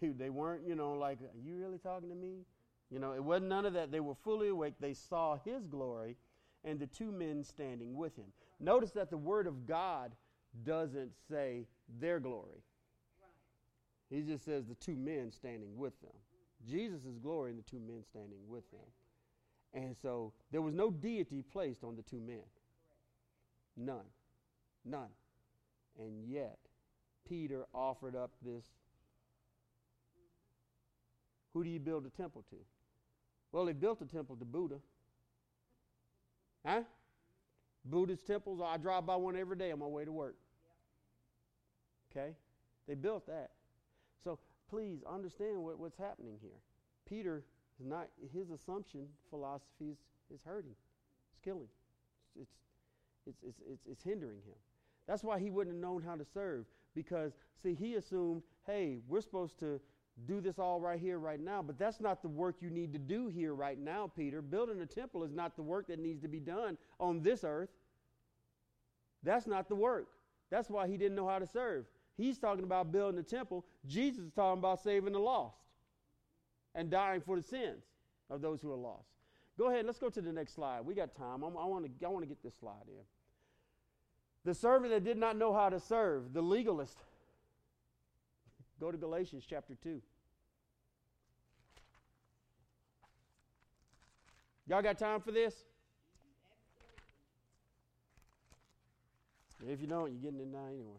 they, they weren't, you know, like, are you really talking to me? You know, it wasn't none of that. They were fully awake. They saw his glory and the two men standing with him. Notice that the word of God doesn't say their glory. He just says the two men standing with them. Jesus' glory and the two men standing with them. And so there was no deity placed on the two men. None. None. And yet, Peter offered up this. Who do you build a temple to? Well, they built a temple to Buddha. Huh? Buddhist temples, I drive by one every day on my way to work. Okay? They built that. So please understand what, what's happening here. Peter is not, his assumption philosophy is, is hurting. It's killing. It's, It's, it's, it's, it's hindering him. That's why he wouldn't have known how to serve, because, see, he assumed, hey, we're supposed to do this all right here, right now, but that's not the work you need to do here right now, Peter. Building a temple is not the work that needs to be done on this earth. That's not the work. That's why he didn't know how to serve. He's talking about building a temple. Jesus is talking about saving the lost and dying for the sins of those who are lost. Go ahead, let's go to the next slide. We got time. I'm, I want to I want to get this slide in. The servant that did not know how to serve, the legalist. Go to Galatians chapter two. Y'all got time for this? If you don't, you're getting it now anyway.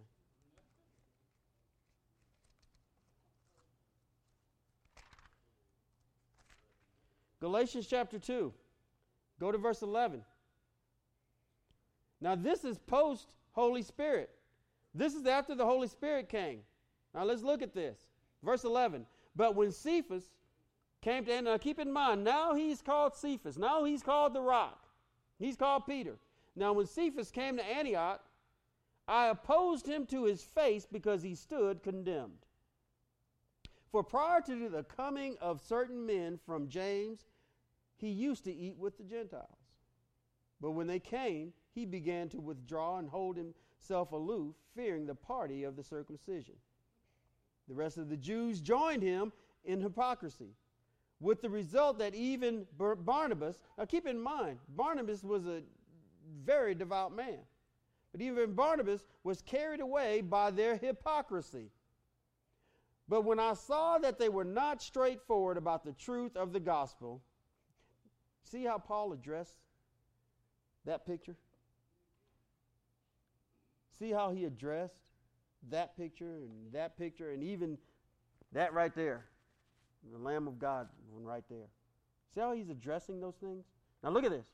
Galatians chapter two. Go to verse eleven. Now this is post-Holy Spirit. This is after the Holy Spirit came. Now let's look at this. Verse eleven. But when Cephas came to, and now keep in mind, now he's called Cephas. Now he's called the Rock. He's called Peter. Now when Cephas came to Antioch, I opposed him to his face because he stood condemned. For prior to the coming of certain men from James, he used to eat with the Gentiles. But when they came, he began to withdraw and hold himself aloof, fearing the party of the circumcision. The rest of the Jews joined him in hypocrisy, with the result that even Barnabas, now keep in mind, Barnabas was a very devout man, but even Barnabas was carried away by their hypocrisy. But when I saw that they were not straightforward about the truth of the gospel, see how Paul addressed that picture? See how he addressed that picture and that picture and even that right there, the Lamb of God one right there. See how he's addressing those things? Now look at this.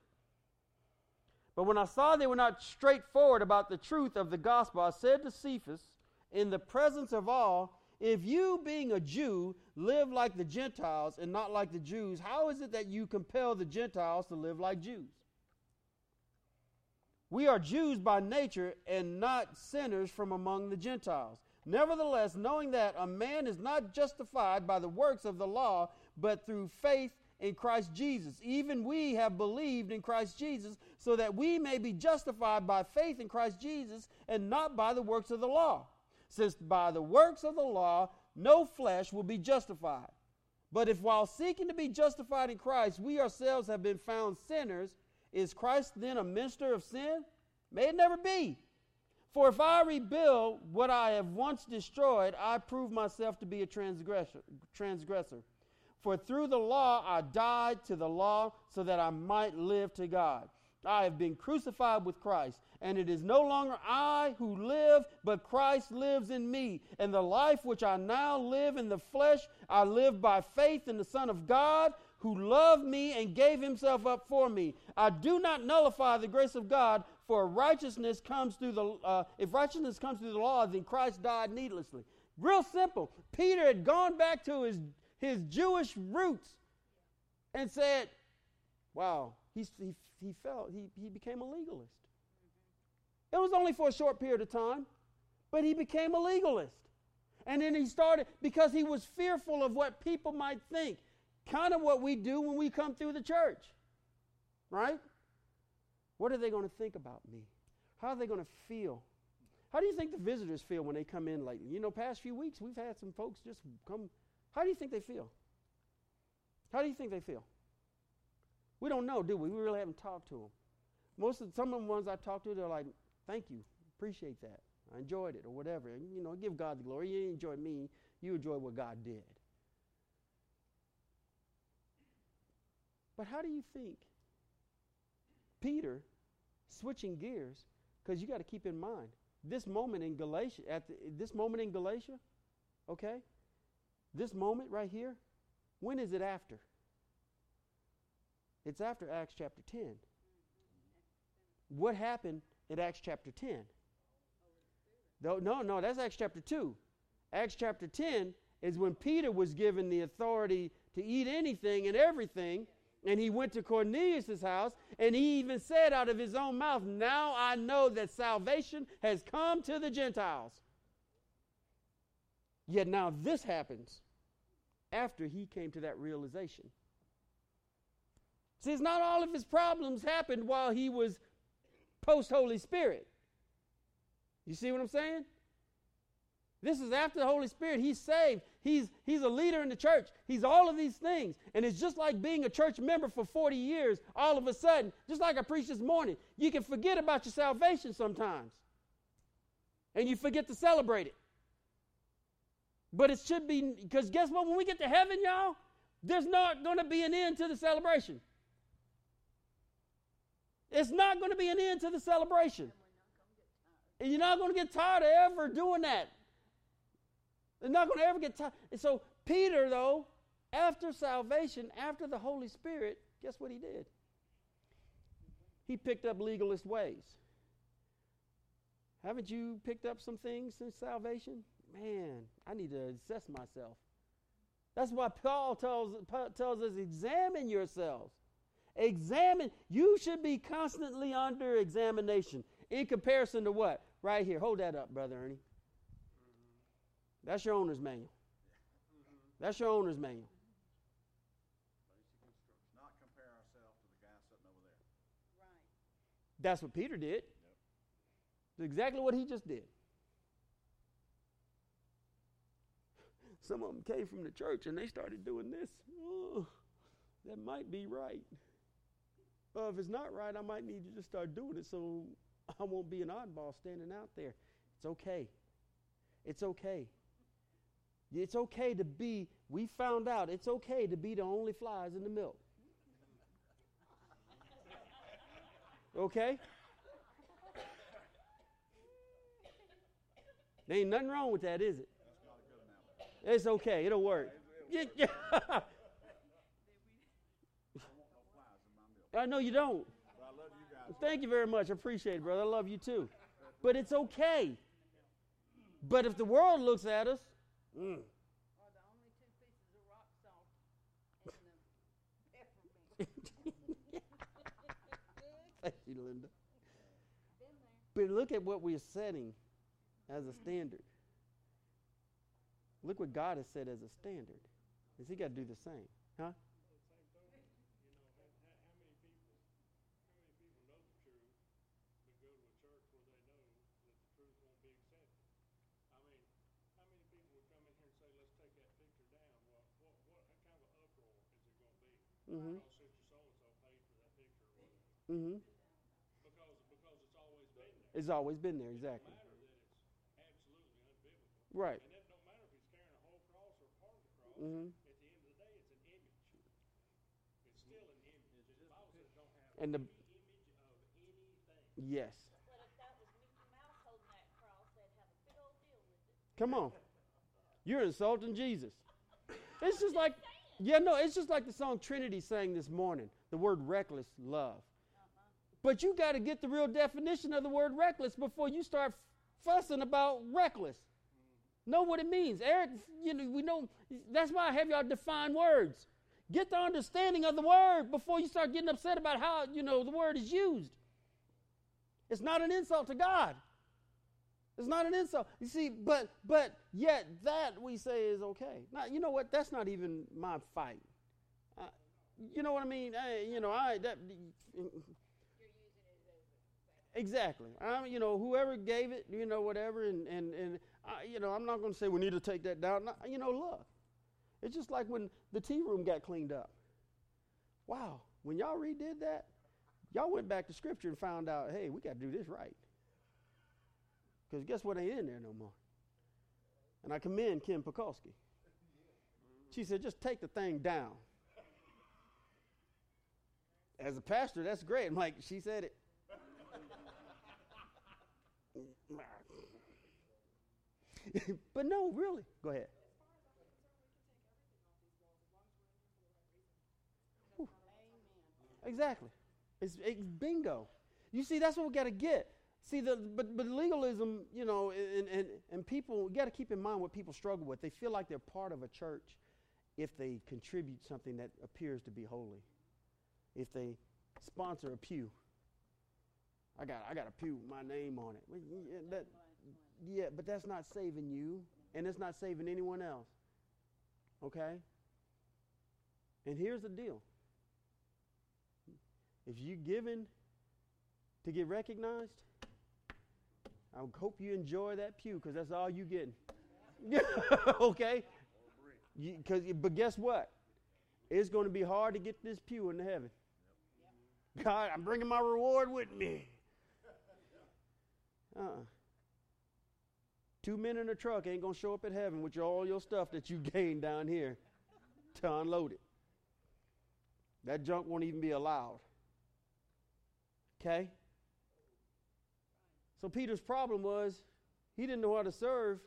But when I saw they were not straightforward about the truth of the gospel, I said to Cephas, in the presence of all, if you, being a Jew, live like the Gentiles and not like the Jews, how is it that you compel the Gentiles to live like Jews? We are Jews by nature and not sinners from among the Gentiles. Nevertheless, knowing that a man is not justified by the works of the law, but through faith in Christ Jesus. Even we have believed in Christ Jesus, so that we may be justified by faith in Christ Jesus and not by the works of the law. Since by the works of the law, no flesh will be justified. But if while seeking to be justified in Christ, we ourselves have been found sinners, is Christ then a minister of sin? May it never be. For if I rebuild what I have once destroyed, I prove myself to be a transgressor. transgressor. For through the law I died to the law so that I might live to God. I have been crucified with Christ, and it is no longer I who live, but Christ lives in me. And the life which I now live in the flesh, I live by faith in the Son of God, who loved me and gave himself up for me. I do not nullify the grace of God, for righteousness comes through the uh, if righteousness comes through the law, then Christ died needlessly. Real simple. Peter had gone back to his, his Jewish roots and said, wow, he, he, he felt, he, he became a legalist. It was only for a short period of time, but he became a legalist. And then he started, because he was fearful of what people might think, kind of what we do when we come through the church, right? What are they going to think about me? How are they going to feel? How do you think the visitors feel when they come in lately? You know, past few weeks, we've had some folks just come. How do you think they feel? How do you think they feel? We don't know, do we? We really haven't talked to them. Most of some of the ones I talked to, they're like, thank you, appreciate that, I enjoyed it, or whatever. And, you know, give God the glory. You didn't enjoy me, you enjoy what God did. But how do you think Peter, switching gears, because you got to keep in mind, this moment in Galatia, at the, this moment in Galatia, okay, this moment right here, when is it after? It's after Acts chapter ten. What happened in Acts chapter ten? No, no, that's Acts chapter two. Acts chapter ten is when Peter was given the authority to eat anything and everything And he went to Cornelius' house, and he even said out of his own mouth, now I know that salvation has come to the Gentiles. Yet now this happens after he came to that realization. See, it's not all of his problems happened while he was post-Holy Spirit. You see what I'm saying? This is after the Holy Spirit. He's saved. He's, he's a leader in the church. He's all of these things. And it's just like being a church member for forty years, all of a sudden, just like I preached this morning, you can forget about your salvation sometimes. And you forget to celebrate it. But it should be, because guess what? When we get to heaven, y'all, there's not going to be an end to the celebration. It's not going to be an end to the celebration. And you're not going to get tired of ever doing that. They're not going to ever get tired. And so Peter, though, after salvation, after the Holy Spirit, guess what he did? He picked up legalist ways. Haven't you picked up some things since salvation? Man, I need to assess myself. That's why Paul tells, tells us, examine yourselves. Examine. You should be constantly under examination in comparison to what? Right here. Hold that up, Brother Ernie. That's your owner's manual. That's your owner's manual. Not compare ourselves to the guy sitting over there. Right. That's what Peter did. Yep. It's exactly what he just did. Some of them came from the church and they started doing this. Oh, that might be right. Well, if it's not right, I might need to just start doing it so I won't be an oddball standing out there. It's okay. It's okay. It's okay to be, we found out, it's okay to be the only flies in the milk. Okay? There ain't nothing wrong with that, is it? It's okay. It'll work. I know you don't. Thank you very much. I appreciate it, brother. I love you too. But it's okay. But if the world looks at us, mm. Are the only two pieces of rock salt in the Thank you, Linda. But look at what we're setting as a standard. Look what God has set as a standard. Is He got to do the same, huh? Mm-hmm. Mm-hmm. Because, because it's always been there. It's always been there, exactly. It don't matter that it's absolutely unbiblical. Right. And it don't matter if he's carrying a whole cross or part of the cross. Mm-hmm. At the end of the day, it's an image. It's still an image. The Bible says don't have and the, any image of anything. Yes. But if that was Mickey Mouse holding that cross, they'd have a big old deal with it. Come on. You're insulting Jesus. It's just like... Yeah, no, it's just like the song Trinity sang this morning, the word reckless love. Uh-huh. But you got to get the real definition of the word reckless before you start fussing about reckless. Mm. Know what it means. Eric, you know, we know, that's why I have y'all define words. Get the understanding of the word before you start getting upset about how, you know, the word is used. It's not an insult to God. It's not an insult. You see, but but yet that we say is okay. Now, you know what? That's not even my fight. Uh, you know what I mean? I, you know, I... That, You're using it as a... Exactly. I, you know, whoever gave it, you know, whatever, and, and, and I, you know, I'm not going to say we need to take that down. No, you know, look. It's just like when the tea room got cleaned up. Wow. When y'all redid that, y'all went back to Scripture and found out, hey, we got to do this right. Because guess what? They ain't in there no more. And I commend Kim Pekulski. She said, just take the thing down. As a pastor, that's great. I'm like, she said it. But no, really. Go ahead. Ooh. Exactly. It's, it's bingo. You see, that's what we got to get. See, the, but, but legalism, you know, and, and, and people, you got to keep in mind what people struggle with. They feel like they're part of a church if they contribute something that appears to be holy. if they sponsor a pew. I got I got a pew, my name on it. Yeah, that, yeah, but that's not saving you, and it's not saving anyone else. Okay? And here's the deal. If you're giving to get recognized, I hope you enjoy that pew, because that's all you're getting. Okay? You, 'cause, but guess what? It's going to be hard to get this pew into heaven. God, I'm bringing my reward with me. Uh-uh. Two men in a truck ain't going to show up at heaven with your, all your stuff that you gained down here to unload it. That junk won't even be allowed. Okay? So Peter's problem was he didn't know how to serve,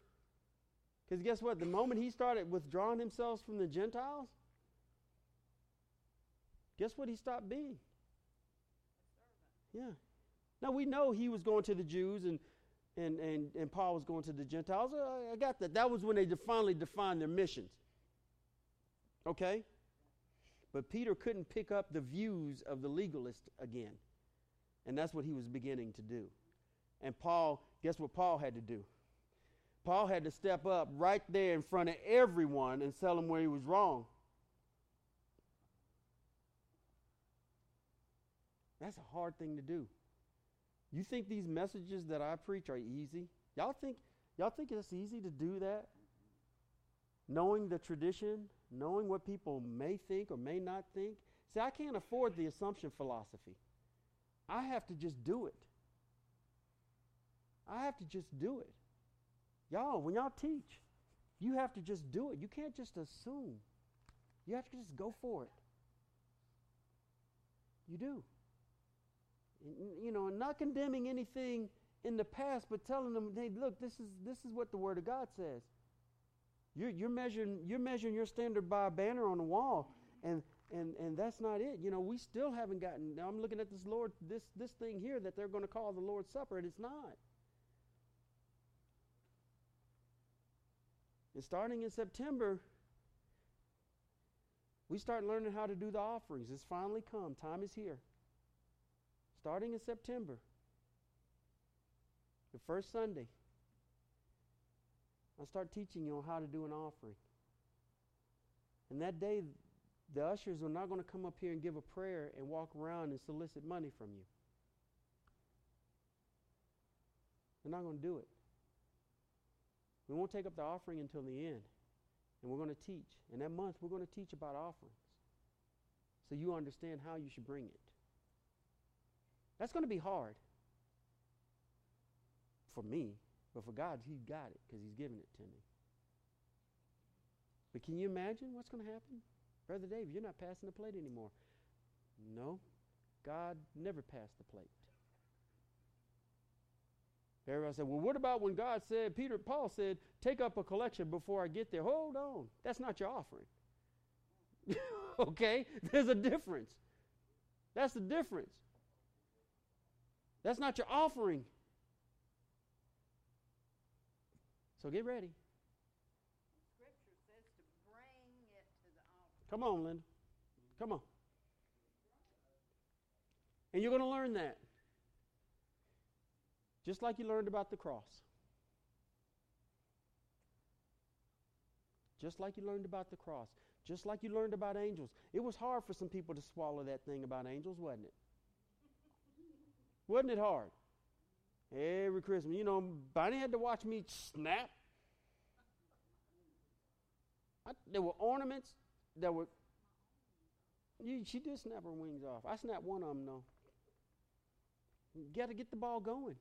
because guess what? The moment he started withdrawing himself from the Gentiles, guess what he stopped being? Yeah. Now, we know he was going to the Jews and and, and, and Paul was going to the Gentiles. I, I got that. That was when they finally defined their missions. Okay? But Peter couldn't pick up the views of the legalist again. And that's what he was beginning to do. And Paul, guess what Paul had to do? Paul had to step up right there in front of everyone and tell them where he was wrong. That's a hard thing to do. You think these messages that I preach are easy? Y'all think y'all think it's easy to do that? Knowing the tradition, knowing what people may think or may not think. See, I can't afford the assumption philosophy. I have to just do it. I have to just do it. Y'all, when y'all teach, you have to just do it. You can't just assume. You have to just go for it. You do. You know, and not condemning anything in the past, but telling them, hey, look, this is this is what the Word of God says. You're you're measuring you're measuring your standard by a banner on the wall, and and and that's not it. You know, we still haven't gotten. Now I'm looking at this Lord this this thing here that they're going to call the Lord's Supper, and it's not. And starting in September, we start learning how to do the offerings. It's finally come. Time is here. Starting in September, the first Sunday, I'll start teaching you on how to do an offering. And that day, the ushers are not going to come up here and give a prayer and walk around and solicit money from you. They're not going to do it. We won't take up the offering until the end. And we're going to teach. And that month, we're going to teach about offerings, so you understand how you should bring it. That's going to be hard for me, but for God, He got it because He's given it to me. But can you imagine what's going to happen? Brother David, you're not passing the plate anymore. No, God never passed the plate. Everybody said, well, what about when God said, Peter, Paul said, take up a collection before I get there? Hold on. That's not your offering. Okay? There's a difference. That's the difference. That's not your offering. So get ready. Scripture says to bring it to the offering. Come on, Linda. Come on. And you're going to learn that. Just like you learned about the cross. Just like you learned about the cross. Just like you learned about angels. It was hard for some people to swallow that thing about angels, wasn't it? Wasn't it hard? Every Christmas. You know, Bonnie had to watch me snap. I, there were ornaments that were... You, she did snap her wings off. I snapped one of them, though. You got to get the ball going.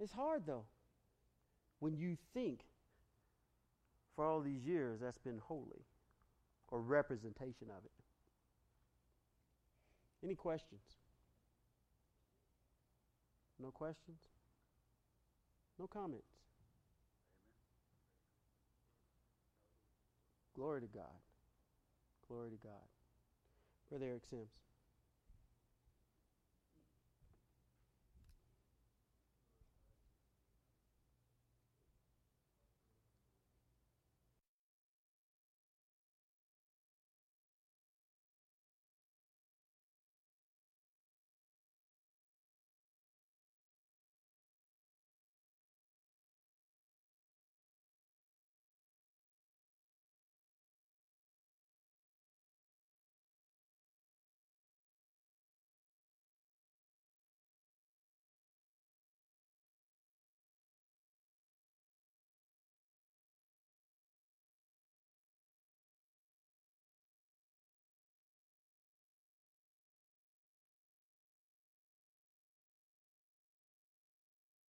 It's hard, though, when you think for all these years that's been holy or representation of it. Any questions? No questions? No comments? Amen. Glory to God. Glory to God. Brother Eric Sims.